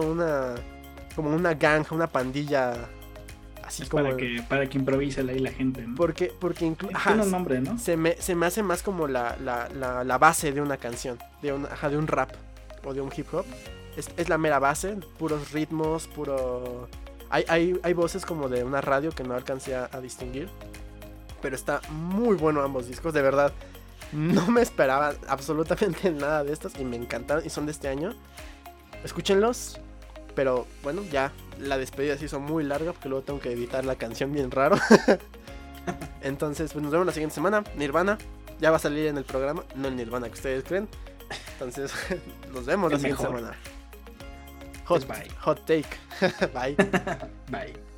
como una gang, una pandilla, así es como para que improvise ahí la gente, ¿no? Porque tiene un nombre, ¿no? Se me hace más como la base de una canción, de un rap o de un hip hop. Es la mera base, puros ritmos, hay voces como de una radio que no alcancé a distinguir, pero está muy bueno ambos discos, de verdad. No me esperaba absolutamente nada de estos y me encantaron y son de este año. Escúchenlos. Pero bueno, ya la despedida se hizo muy larga porque luego tengo que editar la canción bien raro. Entonces, pues nos vemos la siguiente semana. Nirvana ya va a salir en el programa, no el Nirvana que ustedes creen. Entonces, nos vemos la siguiente semana. Hot take. Bye. Bye.